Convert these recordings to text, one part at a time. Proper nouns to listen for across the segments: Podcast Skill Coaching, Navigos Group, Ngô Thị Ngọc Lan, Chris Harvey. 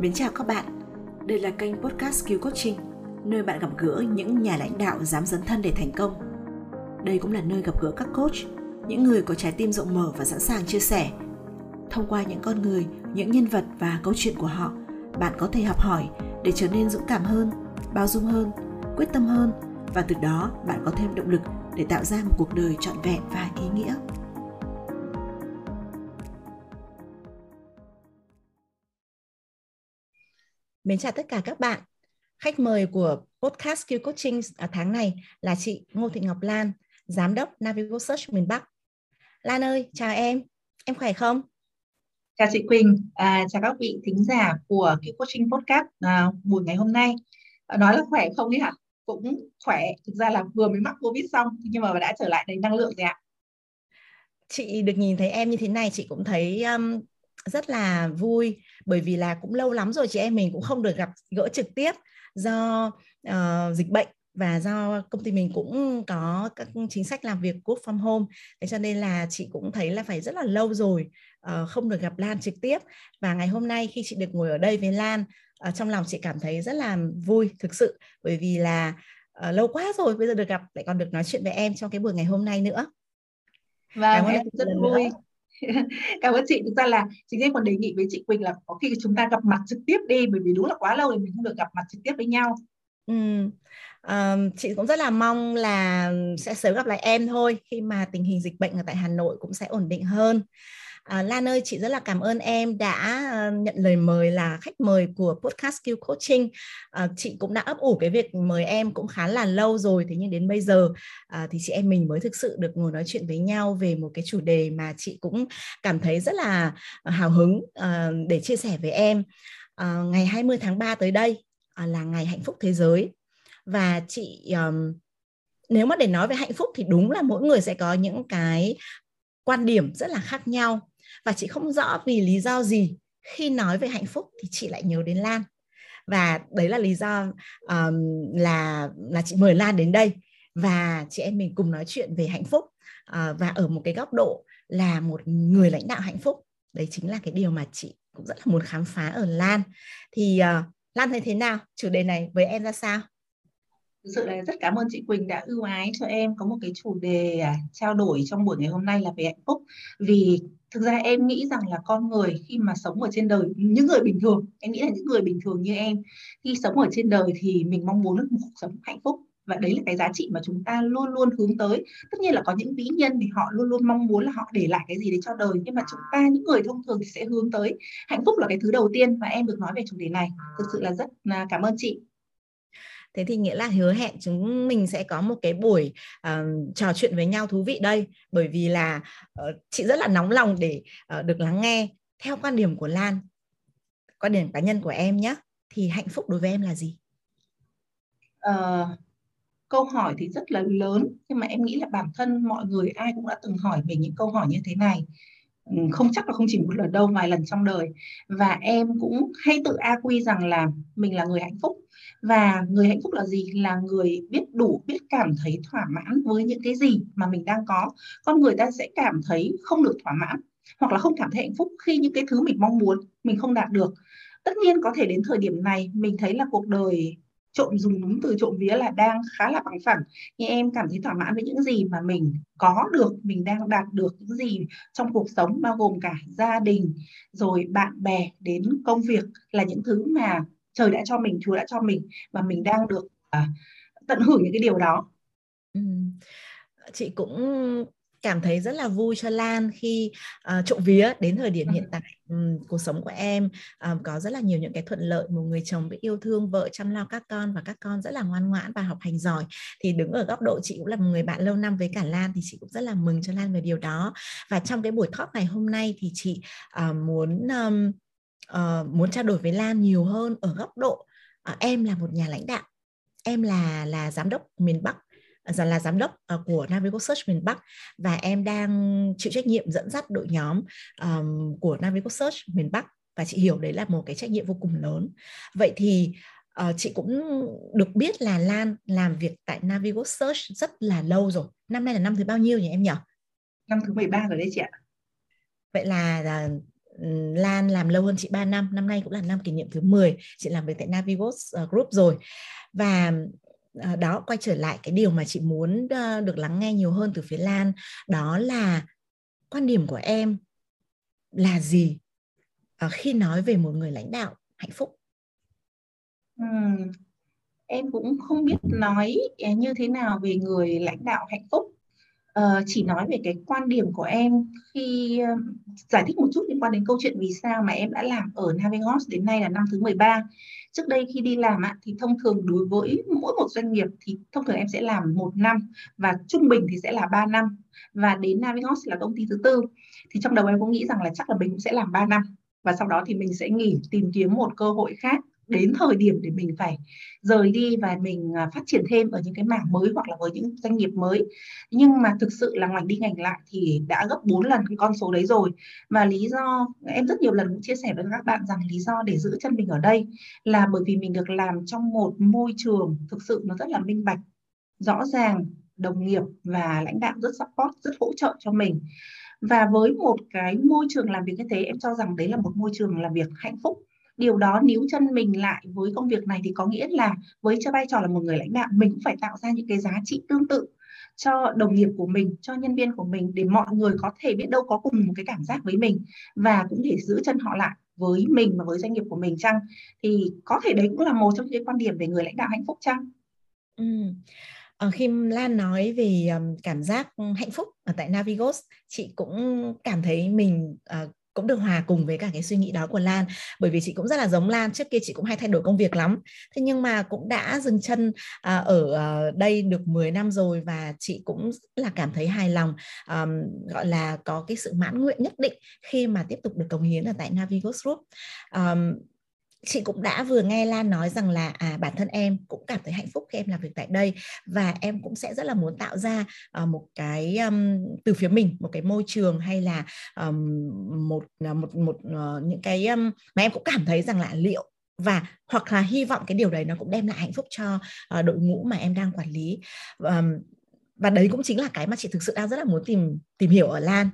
Mến chào các bạn, đây là kênh Podcast Skill Coaching, nơi bạn gặp gỡ những nhà lãnh đạo dám dấn thân để thành công. Đây cũng là nơi gặp gỡ các coach, những người có trái tim rộng mở và sẵn sàng chia sẻ. Thông qua những con người, những nhân vật và câu chuyện của họ, bạn có thể học hỏi để trở nên dũng cảm hơn, bao dung hơn, quyết tâm hơn và từ đó bạn có thêm động lực để tạo ra một cuộc đời trọn vẹn và ý nghĩa. Mến chào tất cả các bạn. Khách mời của Podcast Skill Coaching tháng này là chị Ngô Thị Ngọc Lan, giám đốc Navigos Group miền Bắc. Lan ơi, chào em khỏe không? Chào chị Quỳnh, chào các vị thính giả của cái coaching podcast buổi ngày hôm nay. Nói là khỏe không ấy hả? Cũng khỏe, thực ra là vừa mới mắc Covid xong nhưng mà đã trở lại đầy năng lượng rồi ạ. Chị được nhìn thấy em như thế này chị cũng thấy rất là vui, bởi vì là cũng lâu lắm rồi chị em mình cũng không được gặp gỡ trực tiếp do dịch bệnh và do công ty mình cũng có các chính sách làm việc work from home. Thế cho nên là chị cũng thấy là phải rất là lâu rồi không được gặp Lan trực tiếp, và ngày hôm nay khi chị được ngồi ở đây với Lan, trong lòng chị cảm thấy rất là vui thực sự, bởi vì là lâu quá rồi bây giờ được gặp lại còn được nói chuyện với em trong cái buổi ngày hôm nay nữa. Và em rất vui nữa. Cảm ơn chị. Thực ra là chính em còn đề nghị với chị Quỳnh là có khi chúng ta gặp mặt trực tiếp đi, bởi vì đúng là quá lâu rồi mình không được gặp mặt trực tiếp với nhau. Chị cũng rất là mong là sẽ sớm gặp lại em thôi, khi mà tình hình dịch bệnh ở tại Hà Nội cũng sẽ ổn định hơn. Lan ơi, chị rất là cảm ơn em đã nhận lời mời là khách mời của Podcast Skill Coaching. Chị cũng đã ấp ủ cái việc mời em cũng khá là lâu rồi, thế nhưng đến bây giờ thì chị em mình mới thực sự được ngồi nói chuyện với nhau về một cái chủ đề mà chị cũng cảm thấy rất là hào hứng để chia sẻ với em. Ngày 20 tháng 3 tới đây là ngày hạnh phúc thế giới, và chị nếu mà để nói về hạnh phúc thì đúng là mỗi người sẽ có những cái quan điểm rất là khác nhau, và chị không rõ vì lý do gì khi nói về hạnh phúc thì chị lại nhớ đến Lan, và đấy là lý do là chị mời Lan đến đây và chị em mình cùng nói chuyện về hạnh phúc, và ở một cái góc độ là một người lãnh đạo hạnh phúc. Đấy chính là cái điều mà chị cũng rất là muốn khám phá ở Lan. Thì Lan thấy thế nào? Chủ đề này với em ra sao? Thực sự là rất cảm ơn chị Quỳnh đã ưu ái cho em có một cái chủ đề trao đổi trong buổi ngày hôm nay là về hạnh phúc. Vì thực ra em nghĩ rằng là con người khi mà sống ở trên đời, những người bình thường, em nghĩ là những người bình thường như em, khi sống ở trên đời thì mình mong muốn một cuộc sống hạnh phúc. Và đấy là cái giá trị mà chúng ta luôn luôn hướng tới. Tất nhiên là có những vĩ nhân thì họ luôn luôn mong muốn là họ để lại cái gì đấy cho đời, nhưng mà chúng ta những người thông thường thì sẽ hướng tới hạnh phúc là cái thứ đầu tiên. Và em được nói về chủ đề này, thực sự là rất cảm ơn chị. Thế thì nghĩa là hứa hẹn chúng mình sẽ có một cái buổi trò chuyện với nhau thú vị đây. Bởi vì là chị rất là nóng lòng để được lắng nghe theo quan điểm của Lan, quan điểm cá nhân của em nhé. Thì hạnh phúc đối với em là gì? Câu hỏi thì rất là lớn, nhưng mà em nghĩ là bản thân mọi người ai cũng đã từng hỏi về những câu hỏi như thế này. Không chắc là không chỉ một lần đâu, vài lần trong đời. Và em cũng hay tự quy rằng là mình là người hạnh phúc. Và người hạnh phúc là gì? Là người biết đủ, biết cảm thấy thỏa mãn với những cái gì mà mình đang có. Con người ta sẽ cảm thấy không được thỏa mãn hoặc là không cảm thấy hạnh phúc khi những cái thứ mình mong muốn mình không đạt được. Tất nhiên có thể đến thời điểm này mình thấy là cuộc đời, dùng đúng từ trộm vía, là đang khá là bằng phẳng. Nhưng em cảm thấy thỏa mãn với những gì mà mình có được, mình đang đạt được những gì trong cuộc sống, bao gồm cả gia đình, rồi bạn bè, đến công việc, là những thứ mà trời đã cho mình, Chúa đã cho mình, và mình đang được tận hưởng những cái điều đó. Chị cũng cảm thấy rất là vui cho Lan khi trộm vía đến thời điểm hiện tại cuộc sống của em có rất là nhiều những cái thuận lợi, một người chồng biết yêu thương vợ, chăm lo các con, và các con rất là ngoan ngoãn và học hành giỏi. Thì đứng ở góc độ chị cũng là một người bạn lâu năm với cả Lan thì chị cũng rất là mừng cho Lan về điều đó. Và trong cái buổi talk ngày hôm nay thì chị muốn trao đổi với Lan nhiều hơn ở góc độ em là một nhà lãnh đạo, em là giám đốc miền Bắc, là giám đốc của Navigos Search miền Bắc, và em đang chịu trách nhiệm dẫn dắt đội nhóm của Navigos Search miền Bắc, và chị hiểu đấy là một cái trách nhiệm vô cùng lớn. Vậy thì chị cũng được biết là Lan làm việc tại Navigos Search rất là lâu rồi. Năm nay là năm thứ bao nhiêu nhỉ em nhỉ? Năm thứ 13 rồi đấy chị ạ. Vậy là Lan làm lâu hơn chị 3 năm, năm nay cũng là năm kỷ niệm thứ 10 chị làm việc tại Navigos Group rồi. Và đó, quay trở lại cái điều mà chị muốn được lắng nghe nhiều hơn từ phía Lan, đó là quan điểm của em là gì khi nói về một người lãnh đạo hạnh phúc? Em cũng không biết nói như thế nào về người lãnh đạo hạnh phúc. Chỉ nói về cái quan điểm của em khi giải thích một chút liên quan đến câu chuyện vì sao mà em đã làm ở Navigos đến nay là năm thứ 13. Trước đây khi đi làm thì thông thường đối với mỗi một doanh nghiệp thì thông thường em sẽ làm 1 năm và trung bình thì sẽ là 3 năm. Và đến Navigos là công ty thứ 4. Thì trong đầu em cũng nghĩ rằng là chắc là mình cũng sẽ làm 3 năm và sau đó thì mình sẽ nghỉ, tìm kiếm một cơ hội khác đến thời điểm để mình phải rời đi và mình phát triển thêm ở những cái mảng mới hoặc là với những doanh nghiệp mới. Nhưng mà thực sự là ngoảnh đi ngoảnh lại thì đã gấp 4 lần cái con số đấy rồi. Và lý do, em rất nhiều lần cũng chia sẻ với các bạn rằng lý do để giữ chân mình ở đây là bởi vì mình được làm trong một môi trường thực sự nó rất là minh bạch, rõ ràng, đồng nghiệp và lãnh đạo rất support, rất hỗ trợ cho mình. Và với một cái môi trường làm việc như thế, em cho rằng đấy là một môi trường làm việc hạnh phúc. Điều đó níu chân mình lại với công việc này thì có nghĩa là với vai trò là một người lãnh đạo, mình cũng phải tạo ra những cái giá trị tương tự cho đồng nghiệp của mình, cho nhân viên của mình, để mọi người có thể biết đâu có cùng một cái cảm giác với mình và cũng để giữ chân họ lại với mình và với doanh nghiệp của mình chăng. Thì có thể đấy cũng là một trong những quan điểm về người lãnh đạo hạnh phúc chăng. Khi Lan nói về cảm giác hạnh phúc ở tại Navigos, chị cũng cảm thấy mình cũng được hòa cùng với cả cái suy nghĩ đó của Lan. Bởi vì chị cũng rất là giống Lan, trước kia chị cũng hay thay đổi công việc lắm. Thế nhưng mà cũng đã dừng chân ở đây được 10 năm rồi và chị cũng là cảm thấy hài lòng, gọi là có cái sự mãn nguyện nhất định khi mà tiếp tục được cống hiến ở tại Navigos Group. Chị cũng đã vừa nghe Lan nói rằng là bản thân em cũng cảm thấy hạnh phúc khi em làm việc tại đây và em cũng sẽ rất là muốn tạo ra một cái từ phía mình, một cái môi trường hay là những cái mà em cũng cảm thấy rằng là liệu và hoặc là hy vọng cái điều đấy nó cũng đem lại hạnh phúc cho đội ngũ mà em đang quản lý. Và đấy cũng chính là cái mà chị thực sự đang rất là muốn tìm hiểu ở Lan.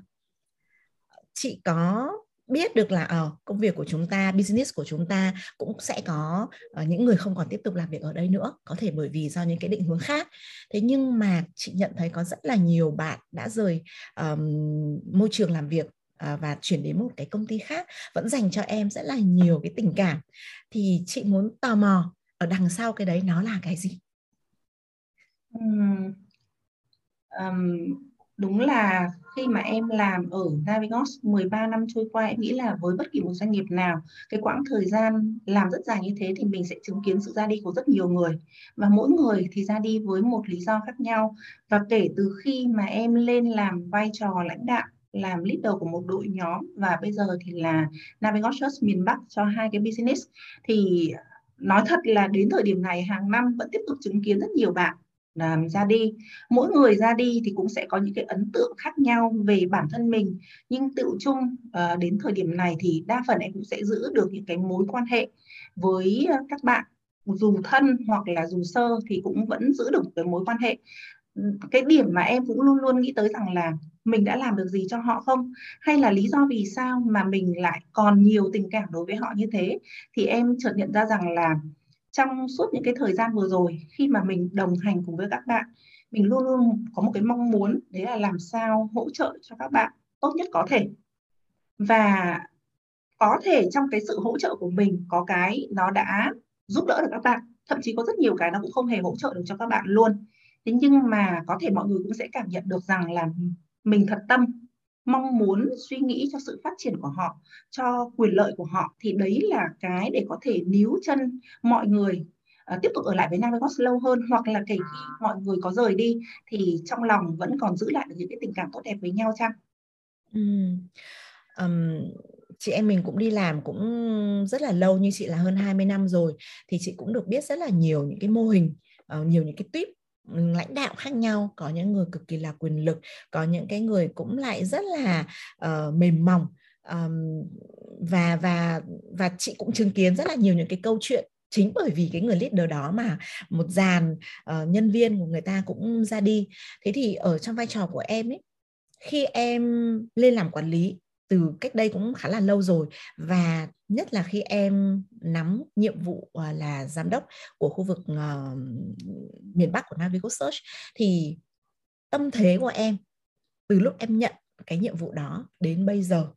Chị có biết được là công việc của chúng ta, business của chúng ta cũng sẽ có những người không còn tiếp tục làm việc ở đây nữa, có thể bởi vì do những cái định hướng khác. Thế nhưng mà chị nhận thấy có rất là nhiều bạn đã rời môi trường làm việc và chuyển đến một cái công ty khác, vẫn dành cho em rất là nhiều cái tình cảm. Thì chị muốn tò mò ở đằng sau cái đấy nó là cái gì? Đúng là khi mà em làm ở Navigos 13 năm trôi qua, em nghĩ là với bất kỳ một doanh nghiệp nào, cái quãng thời gian làm rất dài như thế thì mình sẽ chứng kiến sự ra đi của rất nhiều người. Và mỗi người thì ra đi với một lý do khác nhau. Và kể từ khi mà em lên làm vai trò lãnh đạo, làm leader của một đội nhóm và bây giờ thì là Navigos miền Bắc cho 2 cái business, thì nói thật là đến thời điểm này hàng năm vẫn tiếp tục chứng kiến rất nhiều bạn ra đi. Mỗi người ra đi thì cũng sẽ có những cái ấn tượng khác nhau về bản thân mình, nhưng tự chung đến thời điểm này thì đa phần em cũng sẽ giữ được những cái mối quan hệ với các bạn, dù thân hoặc là dù sơ thì cũng vẫn giữ được cái mối quan hệ. Cái điểm mà em cũng luôn luôn nghĩ tới rằng là mình đã làm được gì cho họ không, hay là lý do vì sao mà mình lại còn nhiều tình cảm đối với họ như thế. Thì em chợt nhận ra rằng là trong suốt những cái thời gian vừa rồi, khi mà mình đồng hành cùng với các bạn, mình luôn luôn có một cái mong muốn, đấy là làm sao hỗ trợ cho các bạn tốt nhất có thể. Và có thể trong cái sự hỗ trợ của mình, có cái nó đã giúp đỡ được các bạn, thậm chí có rất nhiều cái nó cũng không hề hỗ trợ được cho các bạn luôn. Thế nhưng mà có thể mọi người cũng sẽ cảm nhận được rằng là mình thật tâm mong muốn suy nghĩ cho sự phát triển của họ, cho quyền lợi của họ. Thì đấy là cái để có thể níu chân mọi người tiếp tục ở lại với Navigos lâu hơn, hoặc là kể khi mọi người có rời đi thì trong lòng vẫn còn giữ lại được những cái tình cảm tốt đẹp với nhau chăng. Chị em mình cũng đi làm cũng rất là lâu, như chị là hơn 20 năm rồi, thì chị cũng được biết rất là nhiều những cái mô hình, nhiều những cái tip lãnh đạo khác nhau. Có những người cực kỳ là quyền lực, có những cái người cũng lại rất là mềm mỏng, và chị cũng chứng kiến rất là nhiều những cái câu chuyện. Chính bởi vì cái người leader đó mà một dàn nhân viên của người ta cũng ra đi. Thế thì ở trong vai trò của em ấy, khi em lên làm quản lý từ cách đây cũng khá là lâu rồi, và nhất là khi em nắm nhiệm vụ là giám đốc của khu vực miền Bắc của Navigos Search, thì tâm thế của em từ lúc em nhận cái nhiệm vụ đó đến bây giờ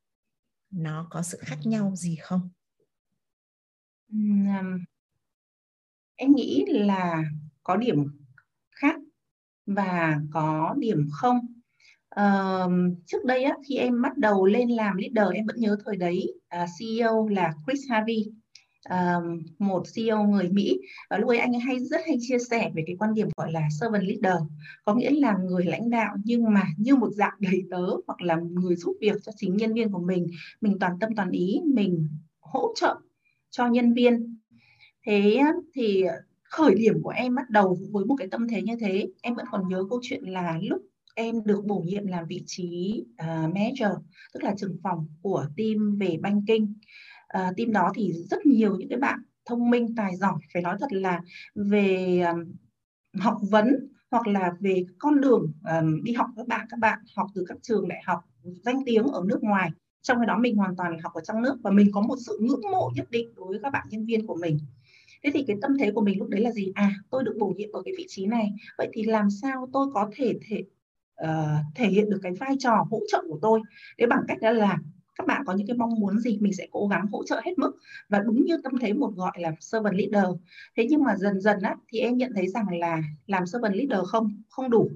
nó có sự khác nhau gì không? Em nghĩ là có điểm khác và có điểm không. Trước đây á, khi em bắt đầu lên làm leader, em vẫn nhớ thời đấy CEO là Chris Harvey, một CEO người Mỹ. Và lúc ấy anh ấy rất hay chia sẻ về cái quan điểm gọi là servant leader, có nghĩa là người lãnh đạo nhưng mà như một dạng đầy tớ hoặc là người giúp việc cho chính nhân viên của mình. Mình toàn tâm toàn ý, mình hỗ trợ cho nhân viên. Thế thì khởi điểm của em bắt đầu với một cái tâm thế như thế. Em vẫn còn nhớ câu chuyện là lúc em được bổ nhiệm làm vị trí manager, tức là trưởng phòng của team về banking. Team đó thì rất nhiều những cái bạn thông minh, tài giỏi, phải nói thật là về học vấn hoặc là về con đường đi học, các bạn học từ các trường đại học danh tiếng ở nước ngoài. Trong khi đó mình hoàn toàn học ở trong nước, và mình có một sự ngưỡng mộ nhất định đối với các bạn nhân viên của mình. Thế thì cái tâm thế của mình lúc đấy là gì? Tôi được bổ nhiệm ở cái vị trí này, vậy thì làm sao tôi có thể hiện được cái vai trò hỗ trợ của tôi? Đấy, bằng cách đó là các bạn có những cái mong muốn gì mình sẽ cố gắng hỗ trợ hết mức, và đúng như tâm thế một gọi là servant leader. Thế nhưng mà dần dần á, thì em nhận thấy rằng là làm servant leader không đủ.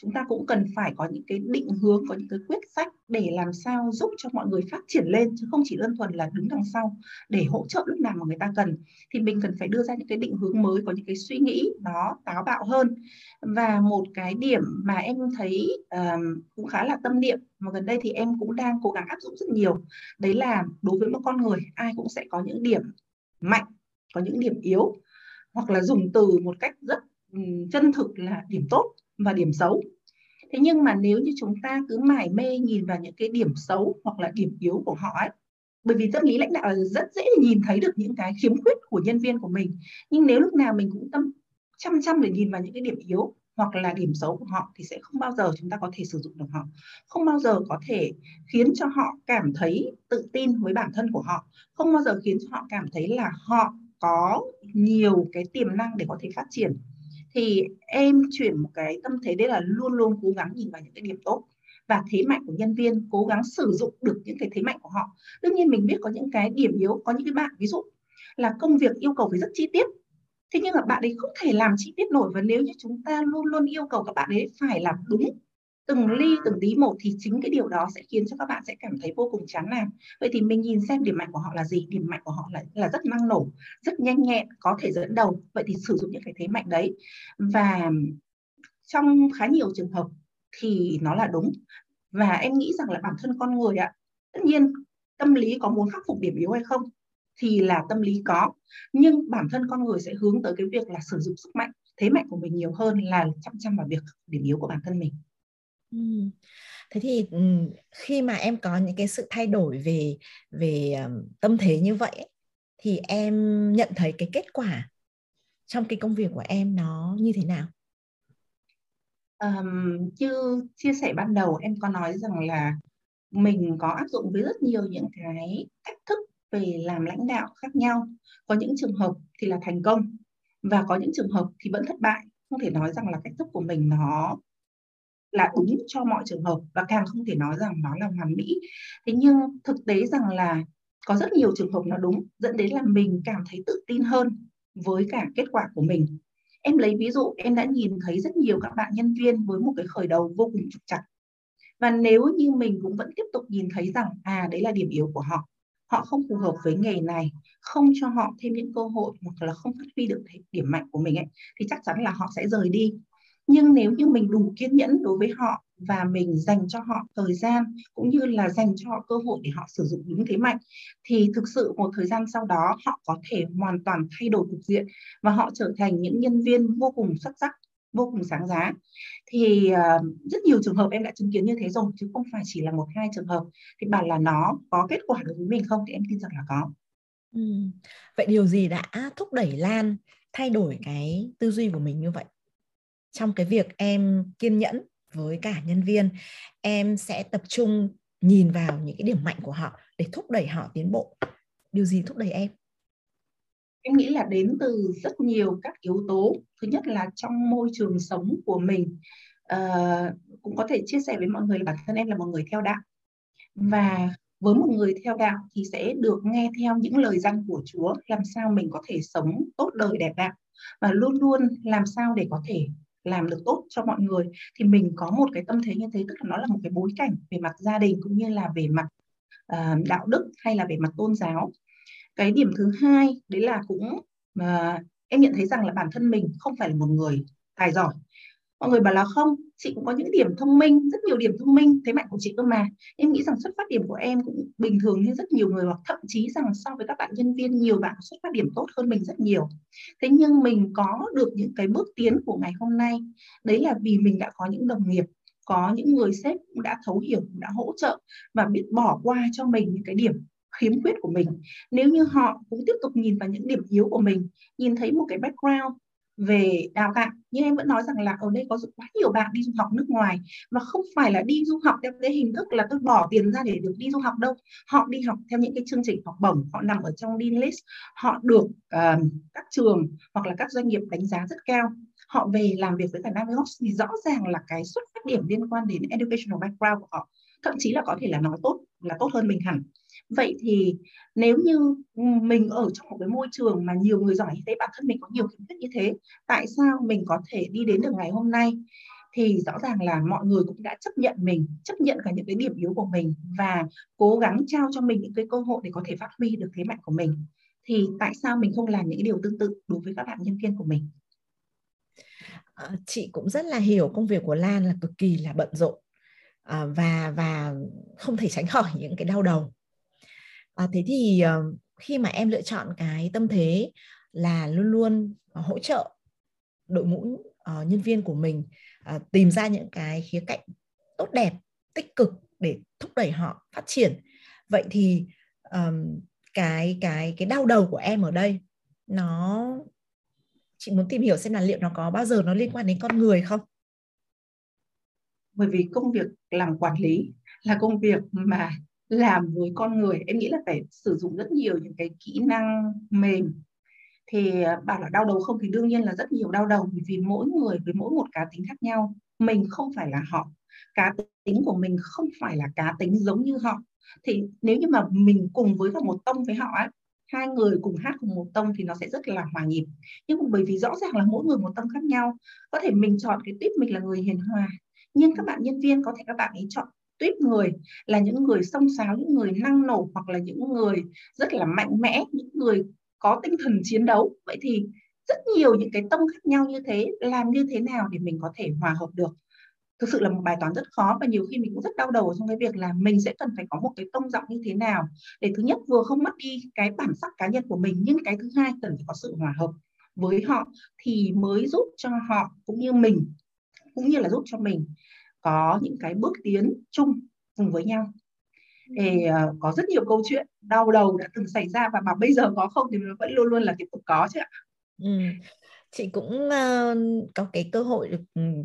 Chúng ta cũng cần phải có những cái định hướng, có những cái quyết sách để làm sao giúp cho mọi người phát triển lên, chứ không chỉ đơn thuần là đứng đằng sau để hỗ trợ lúc nào mà người ta cần. Thì mình cần phải đưa ra những cái định hướng mới, có những cái suy nghĩ nó táo bạo hơn. Và một cái điểm mà em thấy cũng khá là tâm niệm mà gần đây thì em cũng đang cố gắng áp dụng rất nhiều, đấy là đối với một con người, ai cũng sẽ có những điểm mạnh, có những điểm yếu, hoặc là dùng từ một cách rất chân thực là điểm tốt và điểm xấu. Thế nhưng mà nếu như chúng ta cứ mải mê nhìn vào những cái điểm xấu hoặc là điểm yếu của họ ấy, bởi vì tâm lý lãnh đạo là rất dễ nhìn thấy được những cái khiếm khuyết của nhân viên của mình, nhưng nếu lúc nào mình cũng chăm chăm để nhìn vào những cái điểm yếu hoặc là điểm xấu của họ thì sẽ không bao giờ chúng ta có thể sử dụng được họ, không bao giờ có thể khiến cho họ cảm thấy tự tin với bản thân của họ, không bao giờ khiến cho họ cảm thấy là họ có nhiều cái tiềm năng để có thể phát triển. Thì em chuyển một cái tâm thế đấy là luôn luôn cố gắng nhìn vào những cái điểm tốt và thế mạnh của nhân viên, cố gắng sử dụng được những cái thế mạnh của họ. Đương nhiên mình biết có những cái điểm yếu, có những cái bạn ví dụ là công việc yêu cầu phải rất chi tiết, thế nhưng mà bạn ấy không thể làm chi tiết nổi, và nếu như chúng ta luôn luôn yêu cầu các bạn ấy phải làm đúng từng ly từng tí một thì chính cái điều đó sẽ khiến cho các bạn sẽ cảm thấy vô cùng chán nản. Vậy thì mình nhìn xem điểm mạnh của họ là gì. Điểm mạnh của họ là rất năng nổ, rất nhanh nhẹn, có thể dẫn đầu. Vậy thì sử dụng những cái thế mạnh đấy. Và trong khá nhiều trường hợp thì nó là đúng. Và em nghĩ rằng là bản thân con người ạ, tất nhiên tâm lý có muốn khắc phục điểm yếu hay không thì là tâm lý có, nhưng bản thân con người sẽ hướng tới cái việc là sử dụng sức mạnh, thế mạnh của mình nhiều hơn là chăm vào việc điểm yếu của bản thân mình. Thế thì khi mà em có những cái sự thay đổi về tâm thế như vậy ấy, thì em nhận thấy cái kết quả trong cái công việc của em nó như thế nào? Như chia sẻ ban đầu, em có nói rằng là mình có áp dụng với rất nhiều những cái cách thức về làm lãnh đạo khác nhau. Có những trường hợp thì là thành công và có những trường hợp thì vẫn thất bại. Không thể nói rằng là cách thức của mình nó là đúng cho mọi trường hợp, và càng không thể nói rằng nó là hoàn mỹ. Thế nhưng thực tế rằng là có rất nhiều trường hợp nó đúng, dẫn đến là mình cảm thấy tự tin hơn với cả kết quả của mình. Em lấy ví dụ, em đã nhìn thấy rất nhiều các bạn nhân viên với một cái khởi đầu vô cùng trục trặc. Và nếu như mình cũng vẫn tiếp tục nhìn thấy rằng đấy là điểm yếu của họ, họ không phù hợp với nghề này, không cho họ thêm những cơ hội hoặc là không phát huy được điểm mạnh của mình ấy, thì chắc chắn là họ sẽ rời đi. Nhưng nếu như mình đủ kiên nhẫn đối với họ và mình dành cho họ thời gian cũng như là dành cho họ cơ hội để họ sử dụng những thế mạnh, thì thực sự một thời gian sau đó họ có thể hoàn toàn thay đổi cục diện và họ trở thành những nhân viên vô cùng xuất sắc, vô cùng sáng giá. Thì rất nhiều trường hợp em đã chứng kiến như thế rồi, chứ không phải chỉ là một hai trường hợp. Thì bảo là nó có kết quả đối với mình không thì em tin rằng là có. Vậy điều gì đã thúc đẩy Lan thay đổi cái tư duy của mình như vậy? Trong cái việc em kiên nhẫn với cả nhân viên, em sẽ tập trung nhìn vào những cái điểm mạnh của họ để thúc đẩy họ tiến bộ. Điều gì thúc đẩy em? Em nghĩ là đến từ rất nhiều các yếu tố. Thứ nhất là trong môi trường sống của mình. Cũng có thể chia sẻ với mọi người là bản thân em là một người theo đạo. Và với một người theo đạo thì sẽ được nghe theo những lời răn của Chúa, làm sao mình có thể sống tốt đời đẹp đạo và luôn luôn làm sao để có thể làm được tốt cho mọi người. Thì mình có một cái tâm thế như thế, tức là nó là một cái bối cảnh về mặt gia đình cũng như là về mặt đạo đức hay là về mặt tôn giáo. Cái điểm thứ hai đấy là cũng em nhận thấy rằng là bản thân mình không phải là một người tài giỏi. Mọi người bảo là không, chị cũng có những điểm thông minh, rất nhiều điểm thông minh, thế mạnh của chị cơ mà. Em nghĩ rằng xuất phát điểm của em cũng bình thường như rất nhiều người, hoặc thậm chí rằng so với các bạn nhân viên, nhiều bạn xuất phát điểm tốt hơn mình rất nhiều. Thế nhưng mình có được những cái bước tiến của ngày hôm nay, đấy là vì mình đã có những đồng nghiệp, có những người sếp cũng đã thấu hiểu, cũng đã hỗ trợ và biết bỏ qua cho mình những cái điểm khiếm khuyết của mình. Nếu như họ cũng tiếp tục nhìn vào những điểm yếu của mình, nhìn thấy một cái background về đào tạo, nhưng em vẫn nói rằng là ở đây có quá nhiều bạn đi du học nước ngoài, và không phải là đi du học theo cái hình thức là tôi bỏ tiền ra để được đi du học đâu. Họ đi học theo những cái chương trình học bổng, họ nằm ở trong dean list, họ được các trường hoặc là các doanh nghiệp đánh giá rất cao. Họ về làm việc với cả Navigos thì rõ ràng là cái xuất phát điểm liên quan đến educational background của họ, thậm chí là có thể là nói tốt là tốt hơn mình hẳn. Vậy thì nếu như mình ở trong một cái môi trường mà nhiều người giỏi như thế, bản thân mình có nhiều kiến thức như thế, tại sao mình có thể đi đến được ngày hôm nay? Thì rõ ràng là mọi người cũng đã chấp nhận mình, chấp nhận cả những cái điểm yếu của mình và cố gắng trao cho mình những cái cơ hội để có thể phát huy được thế mạnh của mình. Thì tại sao mình không làm những điều tương tự đối với các bạn nhân viên của mình? Chị cũng rất là hiểu công việc của Lan là cực kỳ là bận rộn và không thể tránh khỏi những cái đau đầu. Thế thì khi mà em lựa chọn cái tâm thế là luôn luôn hỗ trợ đội ngũ nhân viên của mình tìm ra những cái khía cạnh tốt đẹp, tích cực để thúc đẩy họ phát triển. Vậy thì cái đau đầu của em ở đây, nó chị muốn tìm hiểu xem là liệu nó có bao giờ nó liên quan đến con người không? Bởi vì công việc làm quản lý là công việc mà làm với con người, em nghĩ là phải sử dụng rất nhiều những cái kỹ năng mềm. Thì bảo là đau đầu không thì đương nhiên là rất nhiều đau đầu, vì mỗi người với mỗi một cá tính khác nhau. Mình không phải là họ, cá tính của mình không phải là cá tính giống như họ. Thì nếu như mà mình cùng với cả một tông với họ ấy, hai người cùng hát cùng một tông thì nó sẽ rất là hòa nhịp. Nhưng bởi vì rõ ràng là mỗi người một tông khác nhau. Có thể mình chọn cái tuýp mình là người hiền hòa, nhưng các bạn nhân viên có thể các bạn ấy chọn tuyết người là những người xông xáo, những người năng nổ, hoặc là những người rất là mạnh mẽ, những người có tinh thần chiến đấu. Vậy thì rất nhiều những cái tông khác nhau như thế, làm như thế nào để mình có thể hòa hợp được? Thực sự là một bài toán rất khó, và nhiều khi mình cũng rất đau đầu trong cái việc là mình sẽ cần phải có một cái tông giọng như thế nào để thứ nhất vừa không mất đi cái bản sắc cá nhân của mình, nhưng cái thứ hai cần phải có sự hòa hợp với họ thì mới giúp cho họ cũng như mình, cũng như là giúp cho mình có những cái bước tiến chung cùng với nhau. Thì có rất nhiều câu chuyện đau đầu đã từng xảy ra, và mà bây giờ có không thì vẫn luôn luôn là tiếp tục có chứ ạ. Chị cũng có cái cơ hội được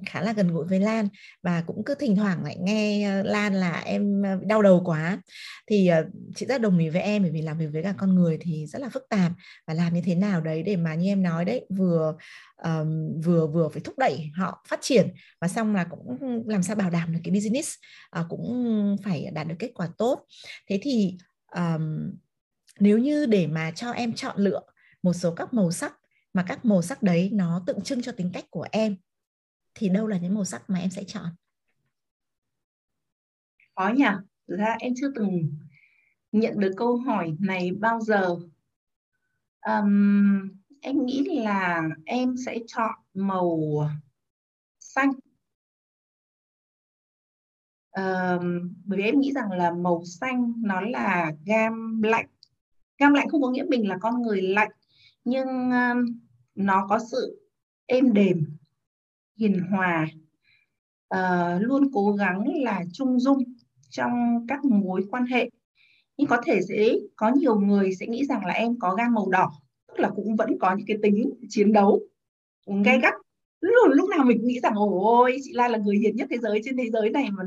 khá là gần gũi với Lan, và cũng cứ thỉnh thoảng lại nghe Lan là em đau đầu quá. Thì chị rất đồng ý với em, bởi vì làm việc với cả con người thì rất là phức tạp, và làm như thế nào đấy để mà như em nói đấy, vừa phải thúc đẩy họ phát triển, và xong là cũng làm sao bảo đảm được cái business cũng phải đạt được kết quả tốt. Thế thì nếu như để mà cho em chọn lựa một số các màu sắc, mà các màu sắc đấy nó tượng trưng cho tính cách của em, thì đâu là những màu sắc mà em sẽ chọn? Khó nhỉ? Thực ra em chưa từng nhận được câu hỏi này bao giờ. Em nghĩ là em sẽ chọn màu xanh. Bởi vì em nghĩ rằng là màu xanh nó là gam lạnh. Gam lạnh không có nghĩa mình là con người lạnh, nhưng nó có sự êm đềm, hiền hòa, luôn cố gắng là trung dung trong các mối quan hệ. Nhưng có thể sẽ có nhiều người sẽ nghĩ rằng là em có gam màu đỏ, tức là cũng vẫn có những cái tính chiến đấu, gay gắt, Lúc nào mình nghĩ rằng ôi chị Lan là người hiền nhất thế giới, trên thế giới này mà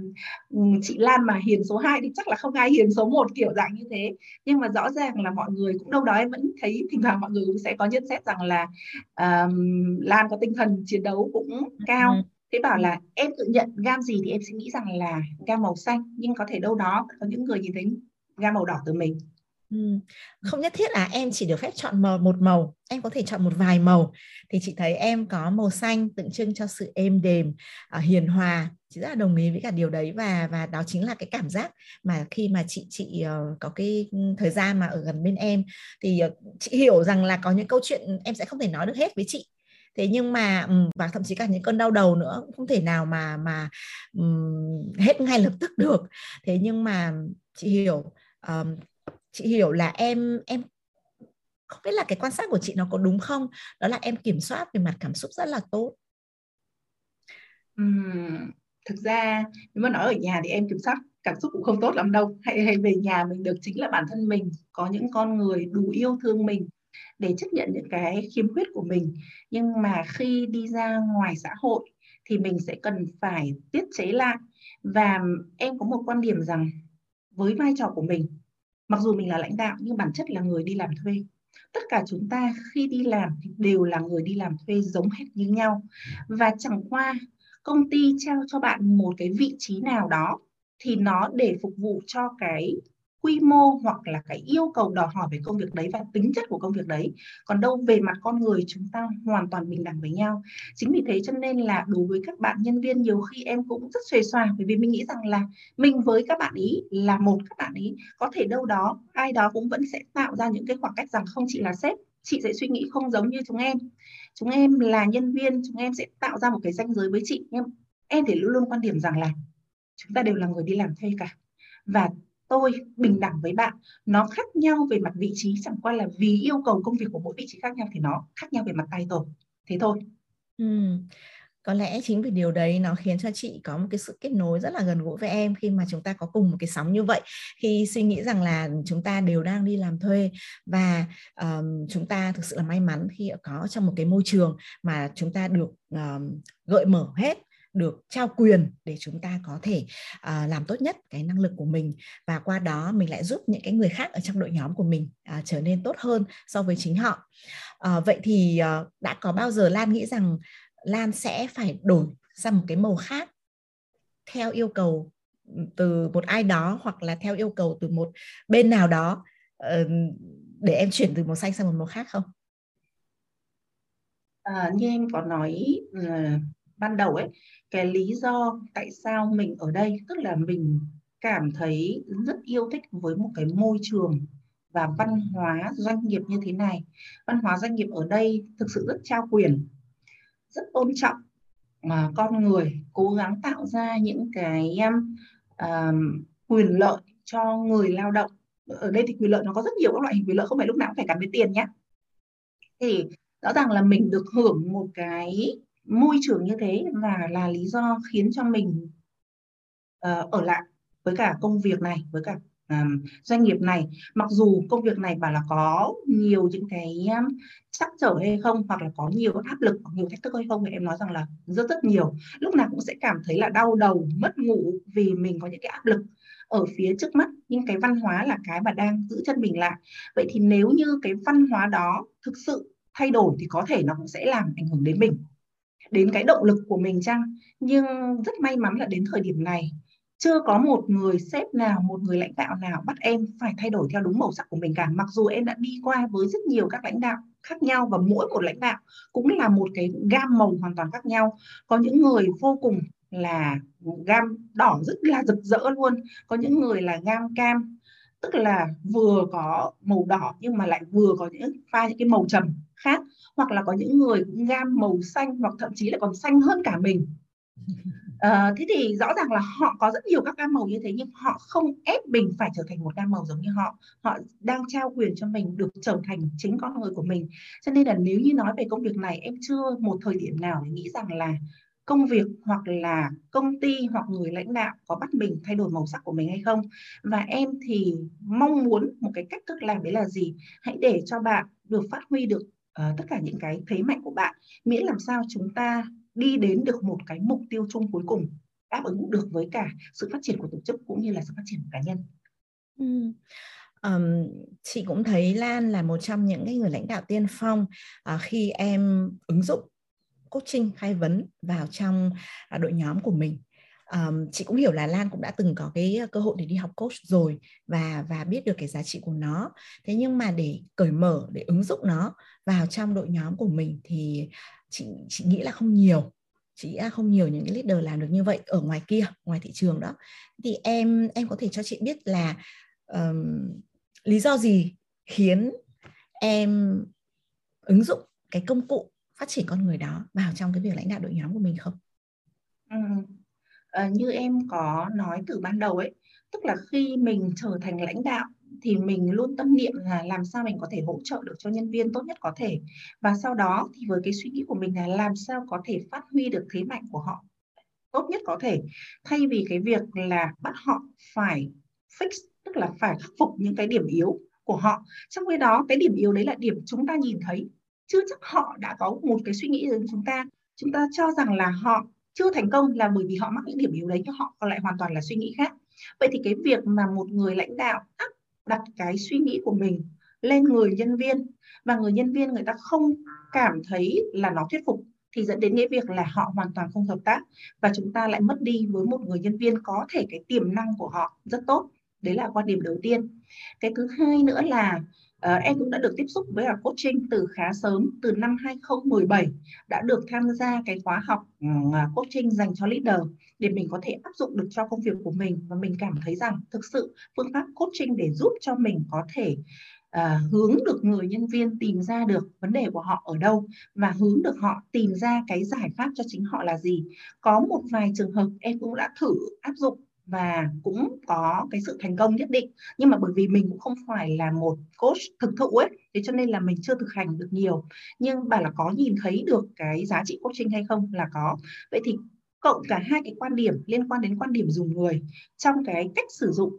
chị Lan mà hiền số 2 thì chắc là không ai hiền số 1, kiểu dạng như thế. Nhưng mà rõ ràng là mọi người cũng đâu đó, em vẫn thấy thỉnh thoảng mọi người cũng sẽ có nhận xét rằng là Lan có tinh thần chiến đấu cũng cao. Thế bảo là em tự nhận gam gì thì em sẽ nghĩ rằng là gam màu xanh, nhưng có thể đâu đó có những người nhìn thấy gam màu đỏ từ mình. Không nhất thiết là em chỉ được phép chọn một màu, em có thể chọn một vài màu. Thì chị thấy em có màu xanh tượng trưng cho sự êm đềm, hiền hòa. Chị rất là đồng ý với cả điều đấy, và đó chính là cái cảm giác mà khi mà chị có cái thời gian mà ở gần bên em thì chị hiểu rằng là có những câu chuyện em sẽ không thể nói được hết với chị. Thế nhưng mà và thậm chí cả những cơn đau đầu nữa cũng không thể nào mà hết ngay lập tức được. Thế nhưng mà chị hiểu là em không biết là cái quan sát của chị nó có đúng không, đó là em kiểm soát về mặt cảm xúc rất là tốt. Thực ra nếu mà nói ở nhà thì em kiểm soát cảm xúc cũng không tốt lắm đâu. Hay về nhà mình được chính là bản thân mình, có những con người đủ yêu thương mình để chấp nhận những cái khiếm khuyết của mình. Nhưng mà khi đi ra ngoài xã hội thì mình sẽ cần phải tiết chế lại. Và em có một quan điểm rằng với vai trò của mình, mặc dù mình là lãnh đạo nhưng bản chất là người đi làm thuê. Tất cả chúng ta khi đi làm thì đều là người đi làm thuê giống hết như nhau. Và chẳng qua công ty trao cho bạn một cái vị trí nào đó thì nó để phục vụ cho cái quy mô hoặc là cái yêu cầu đòi hỏi về công việc đấy và tính chất của công việc đấy. Còn đâu về mặt con người chúng ta hoàn toàn bình đẳng với nhau. Chính vì thế cho nên là đối với các bạn nhân viên nhiều khi em cũng rất xuề xoà, bởi vì mình nghĩ rằng là mình với các bạn ý là một, các bạn ý có thể đâu đó ai đó cũng vẫn sẽ tạo ra những cái khoảng cách rằng không, chị là sếp, chị sẽ suy nghĩ không giống như chúng em. Chúng em là nhân viên, chúng em sẽ tạo ra một cái ranh giới với chị. Em thì luôn luôn quan điểm rằng là chúng ta đều là người đi làm thuê cả. Và tôi bình đẳng với bạn, nó khác nhau về mặt vị trí, chẳng qua là vì yêu cầu công việc của mỗi vị trí khác nhau thì nó khác nhau về mặt title. Thế thôi. Có lẽ chính vì điều đấy nó khiến cho chị có một cái sự kết nối rất là gần gũi với em, khi mà chúng ta có cùng một cái sóng như vậy, khi suy nghĩ rằng là chúng ta đều đang đi làm thuê. Và chúng ta thực sự là may mắn khi có trong một cái môi trường mà chúng ta được gợi mở hết, được trao quyền để chúng ta có thể làm tốt nhất cái năng lực của mình, và qua đó mình lại giúp những cái người khác ở trong đội nhóm của mình trở nên tốt hơn so với chính họ. Vậy thì đã có bao giờ Lan nghĩ rằng Lan sẽ phải đổi sang một cái màu khác theo yêu cầu từ một ai đó, hoặc là theo yêu cầu từ một bên nào đó, để em chuyển từ màu xanh sang một màu khác không? Như em có nói ban đầu ấy, cái lý do tại sao mình ở đây, tức là mình cảm thấy rất yêu thích với một cái môi trường và văn hóa doanh nghiệp như thế này. Văn hóa doanh nghiệp ở đây thực sự rất trao quyền, rất tôn trọng mà con người, cố gắng tạo ra những cái quyền lợi cho người lao động. Ở đây thì quyền lợi nó có rất nhiều các loại hình quyền lợi, không phải lúc nào cũng phải gắn với tiền nhé. Thì rõ ràng là mình được hưởng một cái môi trường như thế, và là lý do khiến cho mình ở lại với cả công việc này, với cả doanh nghiệp này. Mặc dù công việc này bảo là có nhiều những cái trắc trở hay không, hoặc là có nhiều áp lực, hoặc nhiều thách thức hay không, thì em nói rằng là rất nhiều. Lúc nào cũng sẽ cảm thấy là đau đầu, mất ngủ vì mình có những cái áp lực ở phía trước mắt. Nhưng cái văn hóa là cái mà đang giữ chân mình lại. Vậy thì nếu như cái văn hóa đó thực sự thay đổi thì có thể nó cũng sẽ làm ảnh hưởng đến mình, đến cái động lực của mình chăng. Nhưng rất may mắn là đến thời điểm này chưa có một người sếp nào, một người lãnh đạo nào bắt em phải thay đổi theo đúng màu sắc của mình cả. Mặc dù em đã đi qua với rất nhiều các lãnh đạo khác nhau, và mỗi một lãnh đạo cũng là một cái gam màu hoàn toàn khác nhau. Có những người vô cùng là gam đỏ rất là rực rỡ luôn, có những người là gam cam, tức là vừa có màu đỏ nhưng mà lại vừa có những pha những cái màu trầm khác, hoặc là có những người cũng gam màu xanh, hoặc thậm chí là còn xanh hơn cả mình. Thế thì rõ ràng là họ có rất nhiều các gam màu như thế, nhưng họ không ép mình phải trở thành một gam màu giống như họ. Họ đang trao quyền cho mình được trở thành chính con người của mình. Cho nên là nếu như nói về công việc này, em chưa một thời điểm nào để nghĩ rằng là công việc hoặc là công ty hoặc người lãnh đạo có bắt mình thay đổi màu sắc của mình hay không. Và em thì mong muốn một cái cách thức làm đấy là gì? Hãy để cho bạn được phát huy được tất cả những cái thế mạnh của bạn, miễn làm sao chúng ta đi đến được một cái mục tiêu chung cuối cùng, đáp ứng được với cả sự phát triển của tổ chức cũng như là sự phát triển của cá nhân. Chị cũng thấy Lan là một trong những cái người lãnh đạo tiên phong khi em ứng dụng coaching khai vấn vào trong đội nhóm của mình. Chị cũng hiểu là Lan cũng đã từng có cái cơ hội để đi học coach rồi và biết được cái giá trị của nó. Thế nhưng mà để cởi mở, để ứng dụng nó vào trong đội nhóm của mình thì chị nghĩ là không nhiều. Chị nghĩ là không nhiều những cái leader làm được như vậy ở ngoài kia, ngoài thị trường đó. Thì em có thể cho chị biết là lý do gì khiến em ứng dụng cái công cụ phát triển con người đó vào trong cái việc lãnh đạo đội nhóm của mình không? Như em có nói từ ban đầu ấy, tức là khi mình trở thành lãnh đạo thì mình luôn tâm niệm là làm sao mình có thể hỗ trợ được cho nhân viên tốt nhất có thể, và sau đó thì với cái suy nghĩ của mình là làm sao có thể phát huy được thế mạnh của họ tốt nhất có thể, thay vì cái việc là bắt họ phải fix, tức là phải khắc phục những cái điểm yếu của họ. Trong khi đó cái điểm yếu đấy là điểm chúng ta nhìn thấy, chưa chắc họ đã có một cái suy nghĩ giống chúng ta cho rằng là họ chưa thành công là bởi vì họ mắc những điểm yếu đấy, nhưng họ còn lại hoàn toàn là suy nghĩ khác. Vậy thì cái việc mà một người lãnh đạo đặt cái suy nghĩ của mình lên người nhân viên và người nhân viên người ta không cảm thấy là nó thuyết phục thì dẫn đến cái việc là họ hoàn toàn không hợp tác, và chúng ta lại mất đi với một người nhân viên có thể cái tiềm năng của họ rất tốt. Đấy là quan điểm đầu tiên. Cái thứ hai nữa là em cũng đã được tiếp xúc với cả coaching từ khá sớm, từ năm 2017 đã được tham gia cái khóa học coaching dành cho leader để mình có thể áp dụng được cho công việc của mình, và mình cảm thấy rằng thực sự phương pháp coaching để giúp cho mình có thể hướng được người nhân viên tìm ra được vấn đề của họ ở đâu và hướng được họ tìm ra cái giải pháp cho chính họ là gì. Có một vài trường hợp em cũng đã thử áp dụng và cũng có cái sự thành công nhất định, nhưng mà bởi vì mình cũng không phải là một coach thực thụ ấy, thế cho nên là mình chưa thực hành được nhiều. Nhưng bảo là có nhìn thấy được cái giá trị coaching hay không là có. Vậy thì cộng cả hai cái quan điểm liên quan đến quan điểm dùng người trong cái cách sử dụng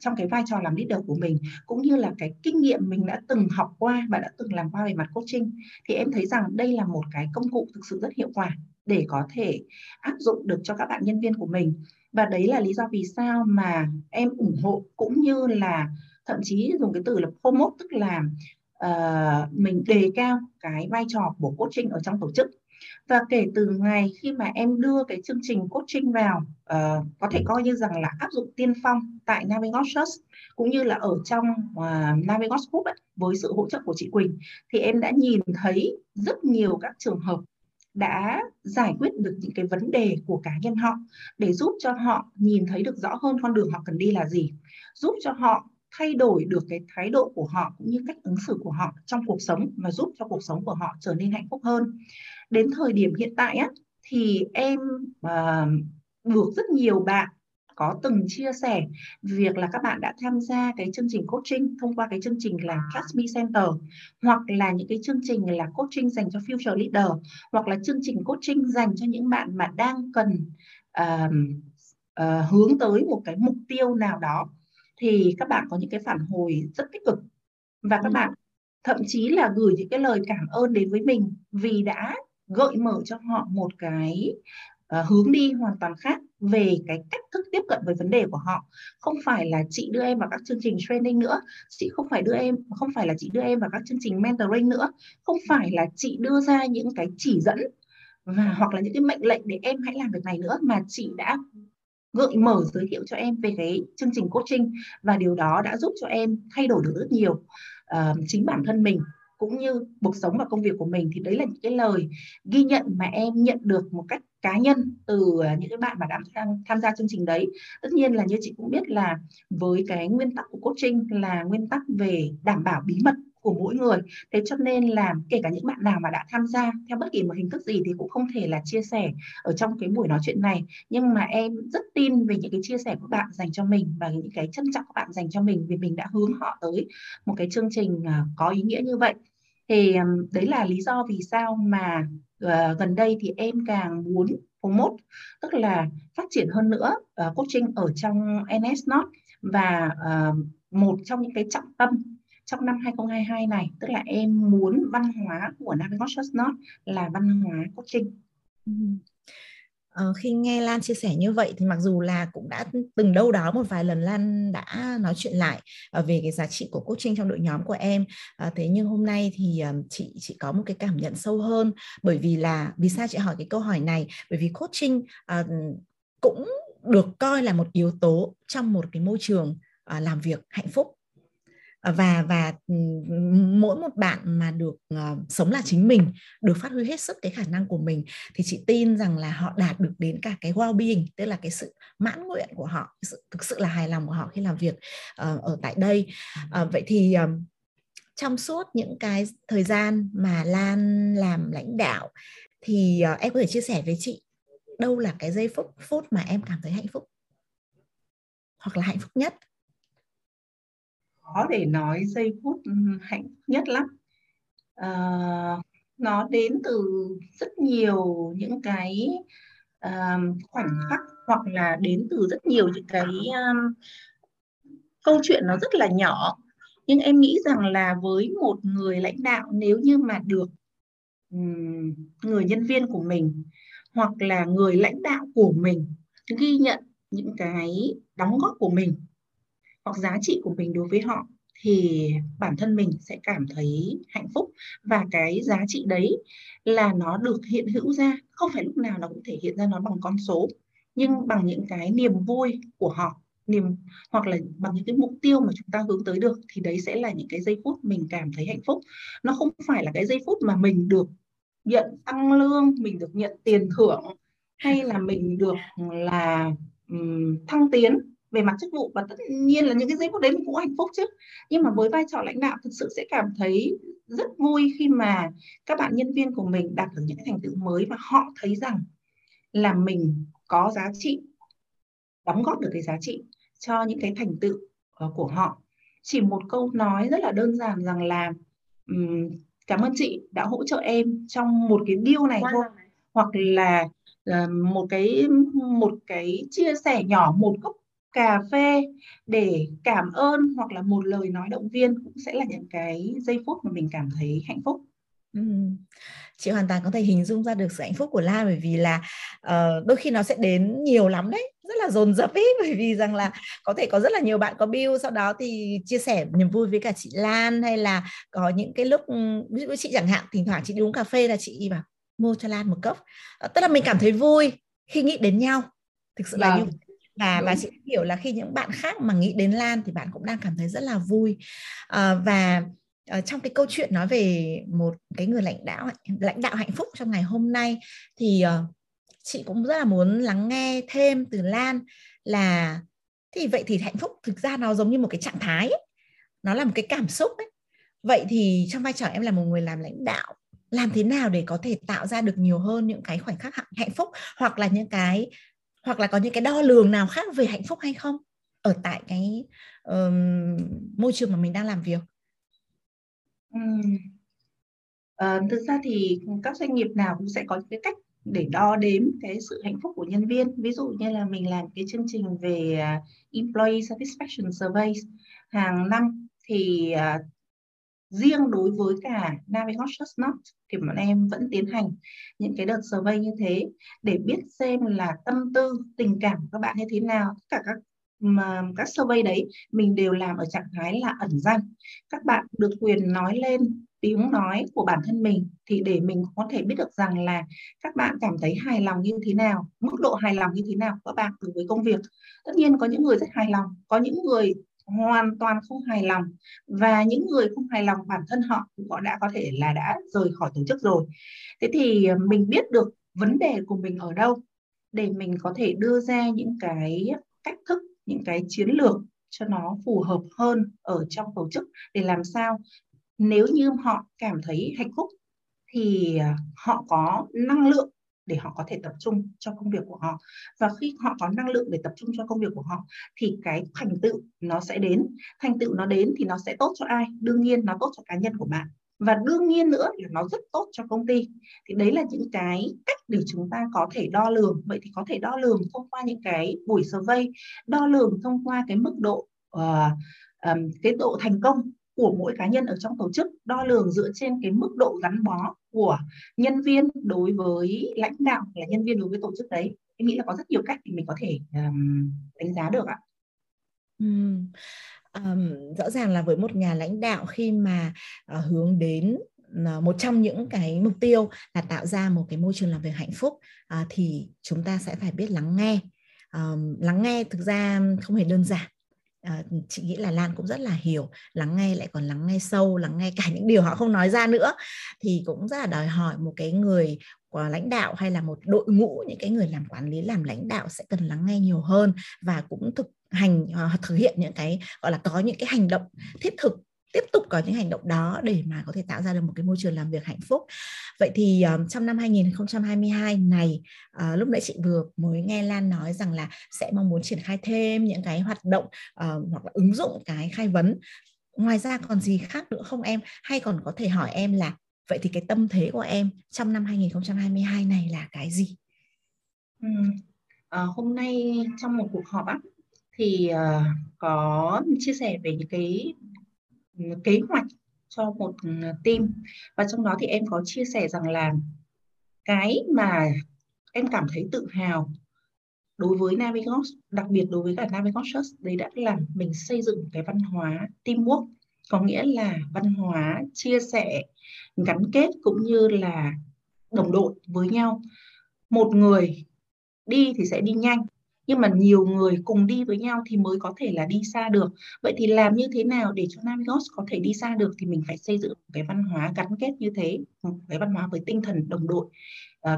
trong cái vai trò làm leader của mình, cũng như là cái kinh nghiệm mình đã từng học qua và đã từng làm qua về mặt coaching, thì em thấy rằng đây là một cái công cụ thực sự rất hiệu quả để có thể áp dụng được cho các bạn nhân viên của mình. Và đấy là lý do vì sao mà em ủng hộ cũng như là thậm chí dùng cái từ là promote, tức là mình đề cao cái vai trò của coaching ở trong tổ chức. Và kể từ ngày khi mà em đưa cái chương trình coaching vào, có thể coi như rằng là áp dụng tiên phong tại Navigos cũng như là ở trong Navigos Group ấy, với sự hỗ trợ của chị Quỳnh, thì em đã nhìn thấy rất nhiều các trường hợp đã giải quyết được những cái vấn đề của cá nhân họ để giúp cho họ nhìn thấy được rõ hơn con đường họ cần đi là gì, giúp cho họ thay đổi được cái thái độ của họ cũng như cách ứng xử của họ trong cuộc sống và giúp cho cuộc sống của họ trở nên hạnh phúc hơn. Đến thời điểm hiện tại á, thì em được rất nhiều bạn có từng chia sẻ việc là các bạn đã tham gia cái chương trình coaching thông qua cái chương trình là Trust Me Center, hoặc là những cái chương trình là coaching dành cho future leader, hoặc là chương trình coaching dành cho những bạn mà đang cần hướng tới một cái mục tiêu nào đó. Thì các bạn có những cái phản hồi rất tích cực, và các bạn thậm chí là gửi những cái lời cảm ơn đến với mình vì đã gợi mở cho họ một cái hướng đi hoàn toàn khác về cái cách thức tiếp cận với vấn đề của họ. Không phải là chị đưa em vào các chương trình training nữa, không phải là chị đưa em vào các chương trình mentoring nữa, không phải là chị đưa ra những cái chỉ dẫn và hoặc là những cái mệnh lệnh để em hãy làm việc này nữa, mà chị đã gợi mở giới thiệu cho em về cái chương trình coaching, và điều đó đã giúp cho em thay đổi được rất nhiều chính bản thân mình cũng như cuộc sống và công việc của mình. Thì đấy là những cái lời ghi nhận mà em nhận được một cách cá nhân từ những cái bạn mà đã tham gia chương trình đấy. Tất nhiên là như chị cũng biết là với cái nguyên tắc của coaching là nguyên tắc về đảm bảo bí mật của mỗi người. Thế cho nên là kể cả những bạn nào mà đã tham gia theo bất kỳ một hình thức gì thì cũng không thể là chia sẻ ở trong cái buổi nói chuyện này. Nhưng mà em rất tin về những cái chia sẻ của bạn dành cho mình và những cái trân trọng của bạn dành cho mình, vì mình đã hướng họ tới một cái chương trình có ý nghĩa như vậy. Thì đấy là lý do vì sao mà gần đây thì em càng muốn promote, tức là phát triển hơn nữa coaching ở trong NS North. Và một trong những cái trọng tâm trong năm 2022 này, tức là em muốn văn hóa của Navigos North là văn hóa coaching. Khi nghe Lan chia sẻ như vậy thì mặc dù là cũng đã từng đâu đó một vài lần Lan đã nói chuyện lại về cái giá trị của coaching trong đội nhóm của em, thế nhưng hôm nay thì chị có một cái cảm nhận sâu hơn, bởi vì là vì sao chị hỏi cái câu hỏi này, bởi vì coaching cũng được coi là một yếu tố trong một cái môi trường làm việc hạnh phúc. Và mỗi một bạn mà được sống là chính mình, được phát huy hết sức cái khả năng của mình, thì chị tin rằng là họ đạt được đến cả cái well-being, tức là cái sự mãn nguyện của họ, sự, thực sự là hài lòng của họ khi làm việc ở tại đây. Vậy thì trong suốt những cái thời gian mà Lan làm lãnh đạo thì em có thể chia sẻ với chị đâu là cái giây phút mà em cảm thấy hạnh phúc hoặc là hạnh phúc nhất? Có để nói giây phút hạnh phúc nhất lắm. Nó đến từ rất nhiều những cái khoảnh khắc, hoặc là đến từ rất nhiều những cái câu chuyện nó rất là nhỏ. Nhưng em nghĩ rằng là với một người lãnh đạo, nếu như mà được người nhân viên của mình hoặc là người lãnh đạo của mình ghi nhận những cái đóng góp của mình hoặc giá trị của mình đối với họ, thì bản thân mình sẽ cảm thấy hạnh phúc. Và cái giá trị đấy là nó được hiện hữu ra. Không phải lúc nào nó cũng thể hiện ra nó bằng con số, nhưng bằng những cái niềm vui của họ, hoặc là bằng những cái mục tiêu mà chúng ta hướng tới được, thì đấy sẽ là những cái giây phút mình cảm thấy hạnh phúc. Nó không phải là cái giây phút mà mình được nhận tăng lương, mình được nhận tiền thưởng, hay là mình được là thăng tiến về mặt chức vụ. Và tất nhiên là những cái giây phút đấy mình cũng hạnh phúc chứ, nhưng mà với vai trò lãnh đạo, thực sự sẽ cảm thấy rất vui khi mà các bạn nhân viên của mình đạt được những cái thành tựu mới và họ thấy rằng là mình có giá trị, đóng góp được cái giá trị cho những cái thành tựu của họ. Chỉ một câu nói rất là đơn giản rằng là cảm ơn chị đã hỗ trợ em trong một cái deal này thôi, hoặc là một cái chia sẻ nhỏ, một cốc cà phê để cảm ơn, hoặc là một lời nói động viên, cũng sẽ là những cái giây phút mà mình cảm thấy hạnh phúc. Chị hoàn toàn có thể hình dung ra được sự hạnh phúc của Lan, bởi vì là đôi khi nó sẽ đến nhiều lắm đấy, rất là dồn dập ấy, bởi vì rằng là có thể có rất là nhiều bạn có bill, sau đó thì chia sẻ niềm vui với cả chị Lan, hay là có những cái lúc ví dụ chị chẳng hạn, thỉnh thoảng chị đi uống cà phê là chị bảo mua cho Lan một cốc, tức là mình cảm thấy vui khi nghĩ đến nhau, thực sự là như vậy. Và chị hiểu là khi những bạn khác mà nghĩ đến Lan thì bạn cũng đang cảm thấy rất là vui. Và trong cái câu chuyện nói về một cái người lãnh đạo hạnh phúc trong ngày hôm nay, thì chị cũng rất là muốn lắng nghe thêm từ Lan là thì vậy thì hạnh phúc thực ra nó giống như một cái trạng thái ấy, nó là một cái cảm xúc ấy. Vậy thì trong vai trò em là một người làm lãnh đạo, làm thế nào để có thể tạo ra được nhiều hơn những cái khoảnh khắc hạnh phúc, hoặc là những cái, hoặc là có những cái đo lường nào khác về hạnh phúc hay không ở tại cái môi trường mà mình đang làm việc? Thực ra thì các doanh nghiệp nào cũng sẽ có những cái cách để đo đếm cái sự hạnh phúc của nhân viên. Ví dụ như là mình làm cái chương trình về Employee Satisfaction Survey hàng năm, thì riêng đối với cả Navigos Group thì bọn em vẫn tiến hành những cái đợt survey như thế để biết xem là tâm tư, tình cảm của các bạn như thế nào. Tất cả các survey đấy mình đều làm ở trạng thái là ẩn danh. Các bạn được quyền nói lên tiếng nói của bản thân mình, thì để mình có thể biết được rằng là các bạn cảm thấy hài lòng như thế nào, mức độ hài lòng như thế nào của các bạn đối với công việc. Tất nhiên có những người rất hài lòng, có những người hoàn toàn không hài lòng, và những người không hài lòng bản thân họ cũng đã có thể là đã rời khỏi tổ chức rồi. Thế thì mình biết được vấn đề của mình ở đâu để mình có thể đưa ra những cái cách thức, những cái chiến lược cho nó phù hợp hơn ở trong tổ chức, để làm sao nếu như họ cảm thấy hạnh phúc thì họ có năng lượng để họ có thể tập trung cho công việc của họ. Và khi họ có năng lượng để tập trung cho công việc của họ thì cái thành tựu nó sẽ đến. Thành tựu nó đến thì nó sẽ tốt cho ai? Đương nhiên nó tốt cho cá nhân của bạn, và đương nhiên nữa là nó rất tốt cho công ty. Thì đấy là những cái cách để chúng ta có thể đo lường. Vậy thì có thể đo lường thông qua những cái buổi survey, đo lường thông qua cái mức độ cái độ thành công của mỗi cá nhân ở trong tổ chức, đo lường dựa trên cái mức độ gắn bó của nhân viên đối với lãnh đạo hay là nhân viên đối với tổ chức đấy. Em nghĩ là có rất nhiều cách thì mình có thể đánh giá được ạ. Rõ ràng là với một nhà lãnh đạo khi mà hướng đến một trong những cái mục tiêu là tạo ra một cái môi trường làm việc hạnh phúc, thì chúng ta sẽ phải biết lắng nghe. Lắng nghe thực ra không hề đơn giản. Chị nghĩ là Lan cũng rất là hiểu. Lắng nghe lại còn lắng nghe sâu, lắng nghe cả những điều họ không nói ra nữa, thì cũng rất là đòi hỏi một cái người của lãnh đạo hay là một đội ngũ, những cái người làm quản lý, làm lãnh đạo sẽ cần lắng nghe nhiều hơn, và cũng thực hiện những cái gọi là có những cái hành động thiết thực, tiếp tục có những hành động đó để mà có thể tạo ra được một cái môi trường làm việc hạnh phúc. Vậy thì trong năm 2022 này, lúc nãy chị vừa mới nghe Lan nói rằng là sẽ mong muốn triển khai thêm những cái hoạt động hoặc là ứng dụng cái khai vấn. Ngoài ra còn gì khác nữa không em? Hay còn có thể hỏi em là vậy thì cái tâm thế của em trong năm 2022 này là cái gì? Hôm nay trong một cuộc họp thì có chia sẻ về những cái kế hoạch cho một team, và trong đó thì em có chia sẻ rằng là cái mà em cảm thấy tự hào đối với Navigos, đặc biệt đối với cả Navigos, đấy đã là mình xây dựng cái văn hóa teamwork, có nghĩa là văn hóa chia sẻ, gắn kết cũng như là đồng đội với nhau. Một người đi thì sẽ đi nhanh, nhưng mà nhiều người cùng đi với nhau thì mới có thể là đi xa được. Vậy thì làm như thế nào để cho Navigos có thể đi xa được, thì mình phải xây dựng cái văn hóa gắn kết như thế, cái văn hóa với tinh thần đồng đội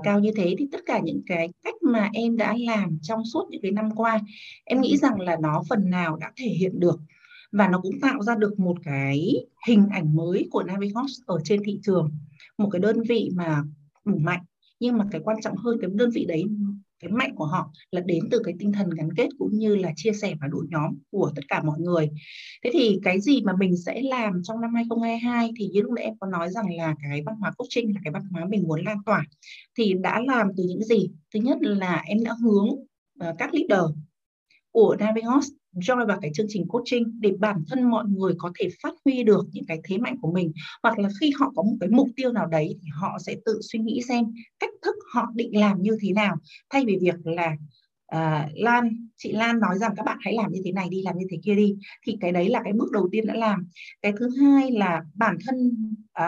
cao như thế. Thì tất cả những cái cách mà em đã làm trong suốt những cái năm qua, em nghĩ rằng là nó phần nào đã thể hiện được, và nó cũng tạo ra được một cái hình ảnh mới của Navigos ở trên thị trường. Một cái đơn vị mà đủ mạnh, nhưng mà cái quan trọng hơn cái đơn vị đấy, cái mạnh của họ là đến từ cái tinh thần gắn kết cũng như là chia sẻ và đội nhóm của tất cả mọi người. Thế thì cái gì mà mình sẽ làm trong năm 2022, thì như lúc nãy em có nói rằng là cái văn hóa coaching là cái văn hóa mình muốn lan tỏa. Thì đã làm từ những gì? Thứ nhất là em đã hướng các leader của Navigos join vào cái chương trình coaching để bản thân mọi người có thể phát huy được những cái thế mạnh của mình, hoặc là khi họ có một cái mục tiêu nào đấy thì họ sẽ tự suy nghĩ xem cách thức họ định làm như thế nào, thay vì việc là chị Lan nói rằng các bạn hãy làm như thế này đi, làm như thế kia đi. Thì cái đấy là cái bước đầu tiên đã làm. Cái thứ hai là bản thân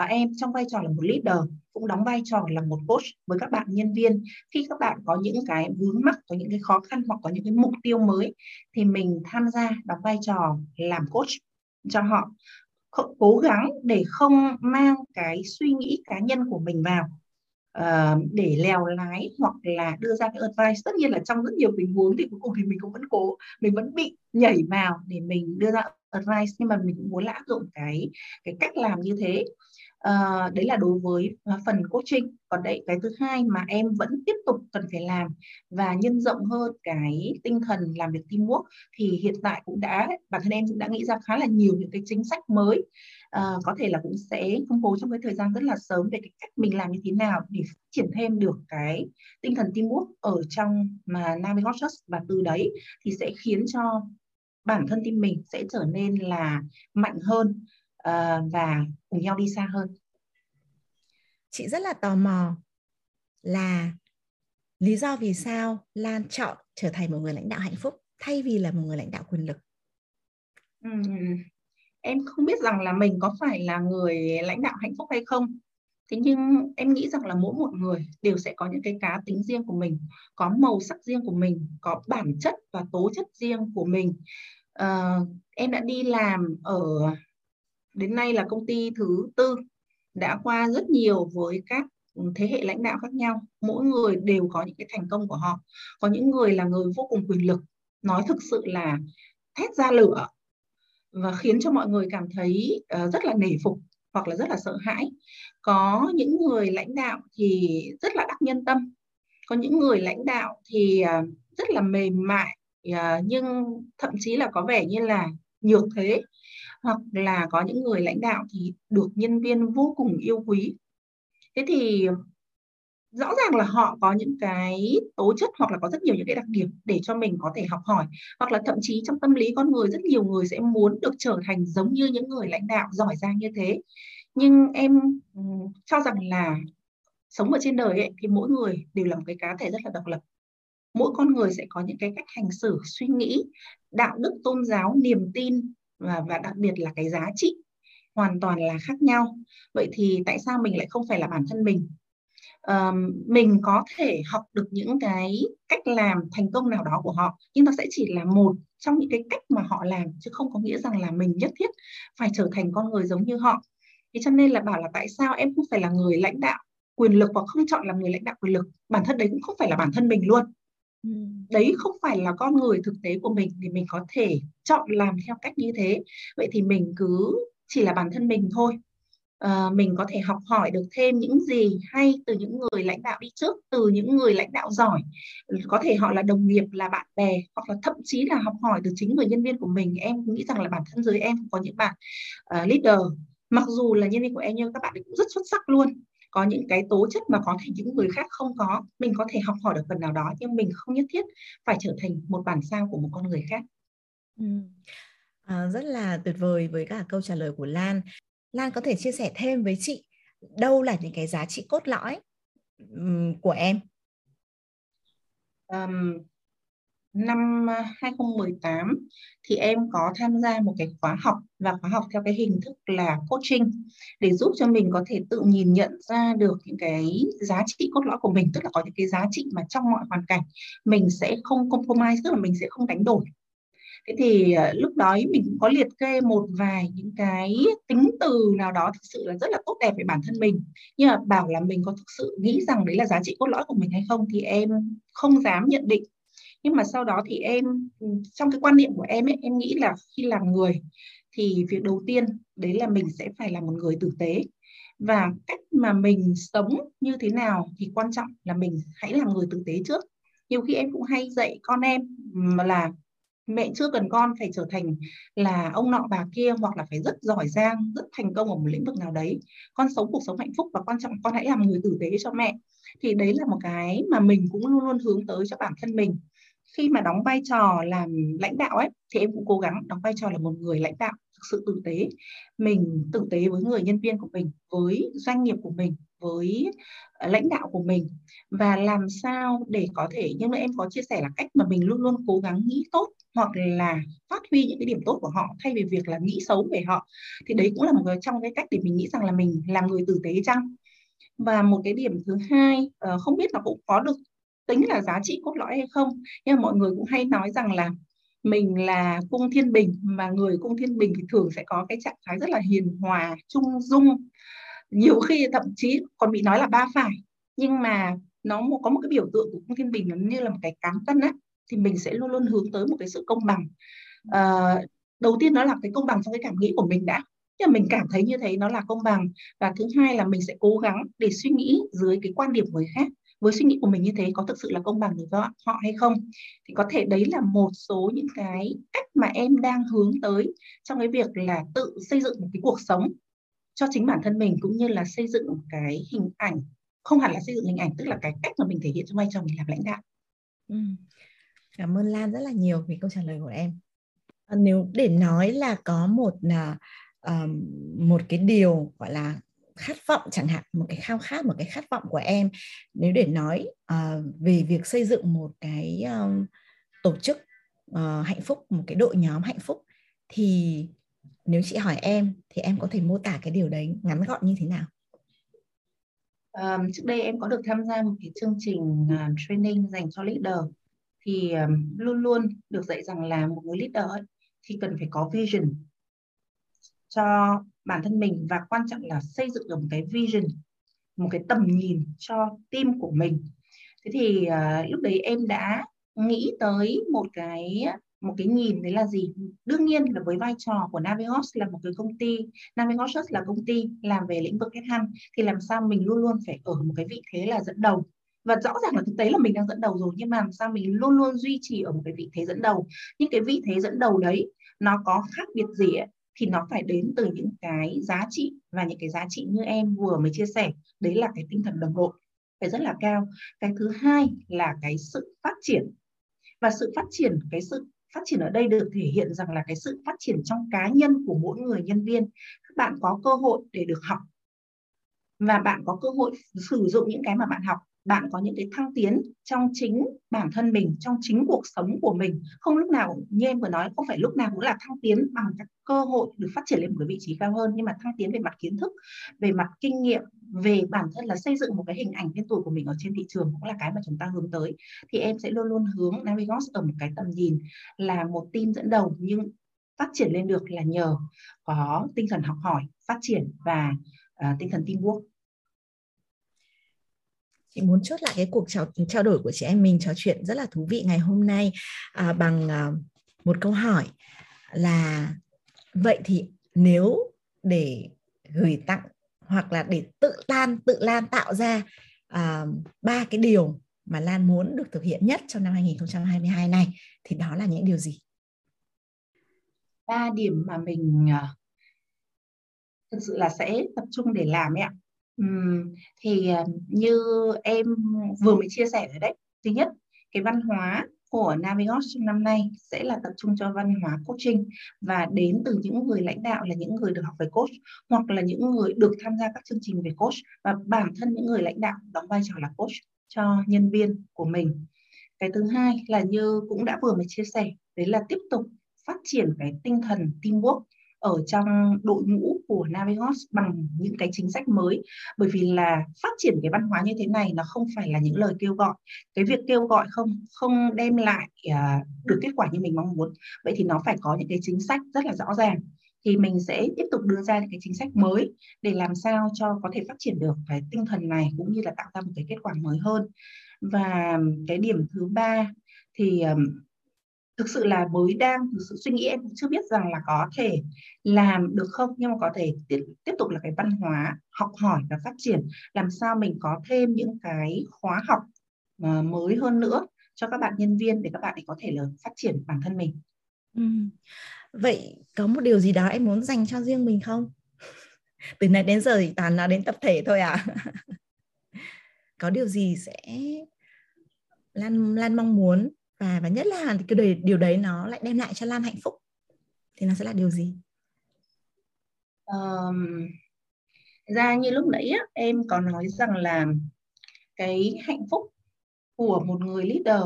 em trong vai trò là một leader cũng đóng vai trò là một coach với các bạn nhân viên. Khi các bạn có những cái vướng mắc, có những cái khó khăn hoặc có những cái mục tiêu mới, thì mình tham gia đóng vai trò làm coach cho họ, cố gắng để không mang cái suy nghĩ cá nhân của mình vào để lèo lái hoặc là đưa ra cái advice. Tất nhiên là trong rất nhiều tình huống thì cuối cùng thì mình cũng vẫn bị nhảy vào để mình đưa ra advice, nhưng mà mình cũng muốn áp dụng cái cách làm như thế. Đấy là đối với phần coaching. Còn đấy, cái thứ hai mà em vẫn tiếp tục cần phải làm và nhân rộng hơn cái tinh thần làm việc teamwork, thì hiện tại cũng đã, bản thân em cũng đã nghĩ ra khá là nhiều những cái chính sách mới, có thể là cũng sẽ công bố trong cái thời gian rất là sớm về cái cách mình làm như thế nào để phát triển thêm được cái tinh thần teamwork ở trong mà Navigos, và từ đấy thì sẽ khiến cho bản thân team mình sẽ trở nên là mạnh hơn và cùng nhau đi xa hơn. Chị rất là tò mò là lý do vì sao Lan chọn trở thành một người lãnh đạo hạnh phúc thay vì là một người lãnh đạo quyền lực. Em không biết rằng là mình có phải là người lãnh đạo hạnh phúc hay không. Thế nhưng em nghĩ rằng là mỗi một người đều sẽ có những cái cá tính riêng của mình, có màu sắc riêng của mình, có bản chất và tố chất riêng của mình. Em đã đi làm ở đến nay là công ty thứ 4, đã qua rất nhiều với các thế hệ lãnh đạo khác nhau. Mỗi người đều có những cái thành công của họ. Có những người là người vô cùng quyền lực, nói thực sự là thét ra lửa và khiến cho mọi người cảm thấy rất là nể phục hoặc là rất là sợ hãi. Có những người lãnh đạo thì rất là đắc nhân tâm. Có những người lãnh đạo thì rất là mềm mại, nhưng thậm chí là có vẻ như là nhược thế. Hoặc là có những người lãnh đạo thì được nhân viên vô cùng yêu quý. Thế thì rõ ràng là họ có những cái tố chất hoặc là có rất nhiều những cái đặc điểm để cho mình có thể học hỏi, hoặc là thậm chí trong tâm lý con người rất nhiều người sẽ muốn được trở thành giống như những người lãnh đạo giỏi giang như thế. Nhưng em cho rằng là sống ở trên đời ấy, thì mỗi người đều là một cái cá thể rất là độc lập. Mỗi con người sẽ có những cái cách hành xử, suy nghĩ, đạo đức, tôn giáo, niềm tin và đặc biệt là cái giá trị hoàn toàn là khác nhau. Vậy thì tại sao mình lại không phải là bản thân mình? Mình có thể học được những cái cách làm thành công nào đó của họ, nhưng nó sẽ chỉ là một trong những cái cách mà họ làm, chứ không có nghĩa rằng là mình nhất thiết phải trở thành con người giống như họ. Thế cho nên là bảo là tại sao em không phải là người lãnh đạo quyền lực và không chọn làm người lãnh đạo quyền lực, bản thân đấy cũng không phải là bản thân mình luôn. Đấy không phải là con người thực tế của mình, thì mình có thể chọn làm theo cách như thế. Vậy thì mình cứ chỉ là bản thân mình thôi. Mình có thể học hỏi được thêm những gì hay từ những người lãnh đạo đi trước, từ những người lãnh đạo giỏi. Có thể họ là đồng nghiệp, là bạn bè, hoặc là thậm chí là học hỏi từ chính người nhân viên của mình. Em nghĩ rằng là bản thân dưới em có những bạn leader, mặc dù là nhân viên của em nhưng các bạn cũng rất xuất sắc luôn, có những cái tố chất mà có thể những người khác không có. Mình có thể học hỏi được phần nào đó, nhưng mình không nhất thiết phải trở thành một bản sao của một con người khác. Rất là tuyệt vời với cả câu trả lời của Lan. Lan có thể chia sẻ thêm với chị đâu là những cái giá trị cốt lõi của em? Năm 2018 thì em có tham gia một cái khóa học, và khóa học theo cái hình thức là coaching, để giúp cho mình có thể tự nhìn nhận ra được những cái giá trị cốt lõi của mình, tức là có những cái giá trị mà trong mọi hoàn cảnh mình sẽ không compromise, tức là mình sẽ không đánh đổi. Thế thì lúc đó mình cũng có liệt kê một vài những cái tính từ nào đó thực sự là rất là tốt đẹp về bản thân mình. Nhưng mà bảo là mình có thực sự nghĩ rằng đấy là giá trị cốt lõi của mình hay không thì em không dám nhận định. Nhưng mà sau đó thì em, trong cái quan niệm của em ấy, em nghĩ là khi làm người thì việc đầu tiên đấy là mình sẽ phải là một người tử tế. Và cách mà mình sống như thế nào thì quan trọng là mình hãy làm người tử tế trước. Nhiều khi em cũng hay dạy con em là mẹ chưa cần con phải trở thành là ông nọ bà kia, hoặc là phải rất giỏi giang, rất thành công ở một lĩnh vực nào đấy. Con sống cuộc sống hạnh phúc và quan trọng con hãy làm người tử tế cho mẹ. Thì đấy là một cái mà mình cũng luôn luôn hướng tới cho bản thân mình. Khi mà đóng vai trò làm lãnh đạo ấy, thì em cũng cố gắng đóng vai trò là một người lãnh đạo thực sự tử tế. Mình tử tế với người nhân viên của mình, với doanh nghiệp của mình, với lãnh đạo của mình. Và làm sao để có thể, nhưng mà em có chia sẻ là cách mà mình luôn luôn cố gắng nghĩ tốt, hoặc là phát huy những cái điểm tốt của họ thay vì việc là nghĩ xấu về họ. Thì đấy cũng là một trong cái cách để mình nghĩ rằng là mình làm người tử tế chăng. Và một cái điểm thứ hai, không biết là cũng có được tính là giá trị cốt lõi hay không, nhưng mà mọi người cũng hay nói rằng là mình là cung thiên bình, mà người cung thiên bình thì thường sẽ có cái trạng thái rất là hiền hòa, trung dung, nhiều khi thậm chí còn bị nói là ba phải. Nhưng mà nó có một cái biểu tượng của cung thiên bình, nó như là một cái cán cân á, thì mình sẽ luôn luôn hướng tới một cái sự công bằng. Đầu tiên nó là cái công bằng trong cái cảm nghĩ của mình đã, nhưng mình cảm thấy như thế nó là công bằng. Và thứ hai là mình sẽ cố gắng để suy nghĩ dưới cái quan điểm người khác với suy nghĩ của mình như thế có thực sự là công bằng với họ hay không. Thì có thể đấy là một số những cái cách mà em đang hướng tới trong cái việc là tự xây dựng một cái cuộc sống cho chính bản thân mình, cũng như là xây dựng một cái hình ảnh, không hẳn là xây dựng hình ảnh, tức là cái cách mà mình thể hiện trong vai trò mình làm lãnh đạo. Cảm ơn Lan rất là nhiều vì câu trả lời của em. Nếu để nói là có một cái điều gọi là khát vọng chẳng hạn, một cái khao khát, một cái khát vọng của em, nếu để nói về việc xây dựng một cái tổ chức hạnh phúc, một cái đội nhóm hạnh phúc, thì nếu chị hỏi em thì em có thể mô tả cái điều đấy ngắn gọn như thế nào? Trước đây em có được tham gia một cái chương trình training dành cho leader, thì luôn luôn được dạy rằng là một người leader ấy, thì cần phải có vision cho bản thân mình, và quan trọng là xây dựng được một cái vision, một cái tầm nhìn cho team của mình. Thế thì lúc đấy em đã nghĩ tới một cái nhìn đấy là gì? Đương nhiên là với vai trò của Navigos là một cái công ty, Navigos là công ty làm về lĩnh vực headhunt, thì làm sao mình luôn luôn phải ở một cái vị thế là dẫn đầu. Và rõ ràng là thực tế là mình đang dẫn đầu rồi, nhưng mà làm sao mình luôn luôn duy trì ở một cái vị thế dẫn đầu. Những cái vị thế dẫn đầu đấy nó có khác biệt gì ấy, thì nó phải đến từ những cái giá trị, và những cái giá trị như em vừa mới chia sẻ, đấy là cái tinh thần đồng đội. phải rất là cao. Cái thứ hai là cái sự phát triển. Và sự phát triển, cái sự phát triển ở đây được thể hiện rằng là cái sự phát triển trong cá nhân của mỗi người nhân viên. Các bạn có cơ hội để được học và bạn có cơ hội sử dụng những cái mà bạn học. Bạn có những cái thăng tiến trong chính bản thân mình, trong chính cuộc sống của mình. Không lúc nào, như em vừa nói, không phải lúc nào cũng là thăng tiến bằng các cơ hội được phát triển lên một cái vị trí cao hơn. Nhưng mà thăng tiến về mặt kiến thức, về mặt kinh nghiệm, về bản thân là xây dựng một cái hình ảnh tên tuổi của mình ở trên thị trường cũng là cái mà chúng ta hướng tới. Thì em sẽ luôn luôn hướng Navigos ở một cái tầm nhìn là một team dẫn đầu nhưng phát triển lên được là nhờ có tinh thần học hỏi, phát triển và tinh thần teamwork. Chị muốn chốt lại cái cuộc trao đổi của chị em mình trò chuyện rất là thú vị ngày hôm nay bằng một câu hỏi là vậy thì nếu để gửi tặng hoặc là để tự Lan tạo ra ba cái điều mà Lan muốn được thực hiện nhất trong năm 2022 này thì đó là những điều gì? Ba điểm mà mình thực sự là sẽ tập trung để làm ấy ạ. Thì như em vừa mới chia sẻ rồi đấy. Thứ nhất, cái văn hóa của Navigos trong năm nay sẽ là tập trung cho văn hóa coaching và đến từ những người lãnh đạo là những người được học về coach hoặc là những người được tham gia các chương trình về coach và bản thân những người lãnh đạo đóng vai trò là coach cho nhân viên của mình. Cái thứ hai là như cũng đã vừa mới chia sẻ, đấy là tiếp tục phát triển cái tinh thần teamwork ở trong đội ngũ của Navigos bằng những cái chính sách mới. Bởi vì là phát triển cái văn hóa như thế này nó không phải là những lời kêu gọi. Cái việc kêu gọi không đem lại được kết quả như mình mong muốn. Vậy thì nó phải có những cái chính sách rất là rõ ràng. Thì mình sẽ tiếp tục đưa ra những cái chính sách mới để làm sao cho có thể phát triển được cái tinh thần này cũng như là tạo ra một cái kết quả mới hơn. Và cái điểm thứ ba thì thực sự là mới đang sự suy nghĩ, em cũng chưa biết rằng là có thể làm được không, nhưng mà có thể tiếp tục là cái văn hóa học hỏi và phát triển, làm sao mình có thêm những cái khóa học mới hơn nữa cho các bạn nhân viên để các bạn ấy có thể là phát triển bản thân mình. Vậy có một điều gì đó em muốn dành cho riêng mình không? Từ nãy đến giờ thì toàn là đến tập thể thôi à? Có điều gì sẽ Lan mong muốn? Và nhất là cái điều đấy nó lại đem lại cho Lan hạnh phúc. Thì nó sẽ là điều gì? Ra như lúc nãy em có nói rằng là cái hạnh phúc của một người leader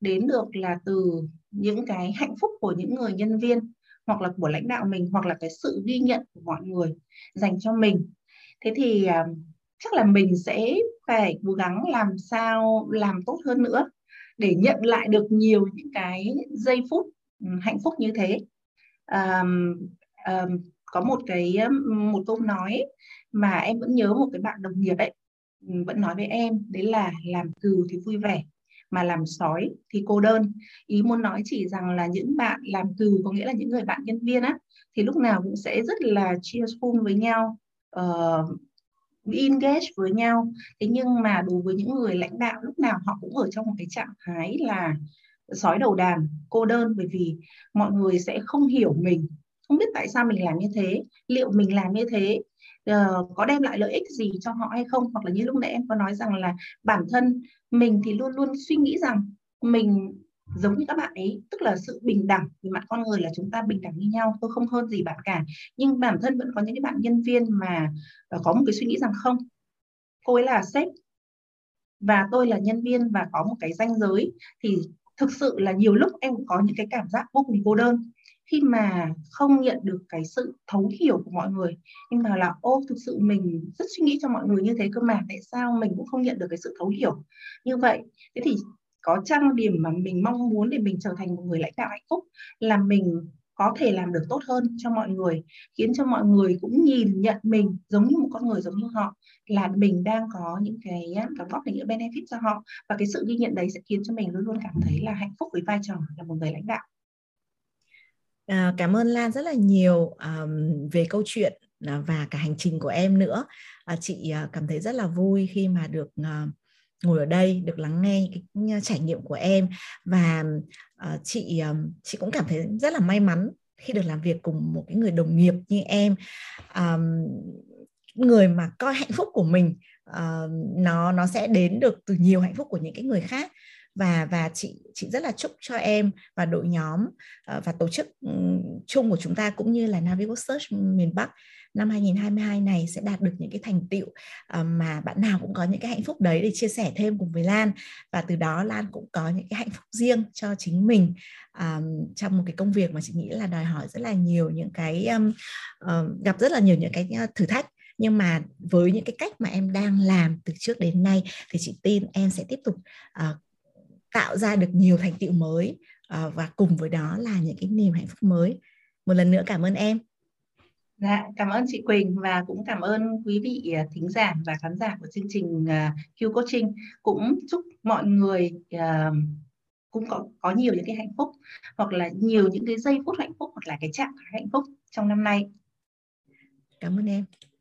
đến được là từ những cái hạnh phúc của những người nhân viên hoặc là của lãnh đạo mình hoặc là cái sự ghi nhận của mọi người dành cho mình. Thế thì chắc là mình sẽ phải cố gắng làm sao làm tốt hơn nữa để nhận lại được nhiều những cái giây phút hạnh phúc như thế. Có một câu nói mà em vẫn nhớ, một cái bạn đồng nghiệp ấy vẫn nói với em, đấy là làm cừu thì vui vẻ mà làm sói thì cô đơn. Ý muốn nói chỉ rằng là những bạn làm cừu, có nghĩa là những người bạn nhân viên á, thì lúc nào cũng sẽ rất là cheerful với nhau, engage với nhau. Thế nhưng mà đối với những người lãnh đạo, lúc nào họ cũng ở trong một cái trạng thái là sói đầu đàn, cô đơn, bởi vì mọi người sẽ không hiểu mình, không biết tại sao mình làm như thế, liệu mình làm như thế có đem lại lợi ích gì cho họ hay không. Hoặc là như lúc nãy em có nói rằng là bản thân mình thì luôn luôn suy nghĩ rằng mình giống như các bạn ấy, tức là sự bình đẳng về mặt con người, là chúng ta bình đẳng như nhau, tôi không hơn gì bạn cả. Nhưng bản thân vẫn có những bạn nhân viên mà có một cái suy nghĩ rằng không, cô ấy là sếp và tôi là nhân viên và có một cái ranh giới. Thì thực sự là nhiều lúc em cũng có những cái cảm giác vô cùng cô đơn khi mà không nhận được cái sự thấu hiểu của mọi người. Nhưng mà là thực sự mình rất suy nghĩ cho mọi người như thế cơ mà, tại sao mình cũng không nhận được cái sự thấu hiểu như vậy. Thế thì có chăng điểm mà mình mong muốn để mình trở thành một người lãnh đạo hạnh phúc là mình có thể làm được tốt hơn cho mọi người, khiến cho mọi người cũng nhìn nhận mình giống như một con người giống như họ, là mình đang có những cái đóng góp, những benefit cho họ. Và cái sự ghi nhận đấy sẽ khiến cho mình luôn luôn cảm thấy là hạnh phúc với vai trò là một người lãnh đạo. Cảm ơn Lan rất là nhiều về câu chuyện và cả hành trình của em nữa. Chị cảm thấy rất là vui khi mà được ngồi ở đây, được lắng nghe cái trải nghiệm của em. Và chị cũng cảm thấy rất là may mắn khi được làm việc cùng một cái người đồng nghiệp như em. người mà coi hạnh phúc của mình nó sẽ đến được từ nhiều hạnh phúc của những cái người khác. Và chị rất là chúc cho em và đội nhóm và tổ chức chung của chúng ta cũng như là Navigos Search miền Bắc năm 2022 này sẽ đạt được những cái thành tựu mà bạn nào cũng có những cái hạnh phúc đấy để chia sẻ thêm cùng với Lan, và từ đó Lan cũng có những cái hạnh phúc riêng cho chính mình trong một cái công việc mà chị nghĩ là đòi hỏi rất là nhiều những cái gặp rất là nhiều những cái thử thách. Nhưng mà với những cái cách mà em đang làm từ trước đến nay thì chị tin em sẽ tiếp tục tạo ra được nhiều thành tựu mới và cùng với đó là những cái niềm hạnh phúc mới. Một lần nữa cảm ơn em. Dạ, cảm ơn chị Quỳnh và cũng cảm ơn quý vị thính giả và khán giả của chương trình Q Coaching. Cũng chúc mọi người cũng có nhiều những cái hạnh phúc, hoặc là nhiều những cái giây phút hạnh phúc, hoặc là cái trạng thái hạnh phúc trong năm nay. Cảm ơn em.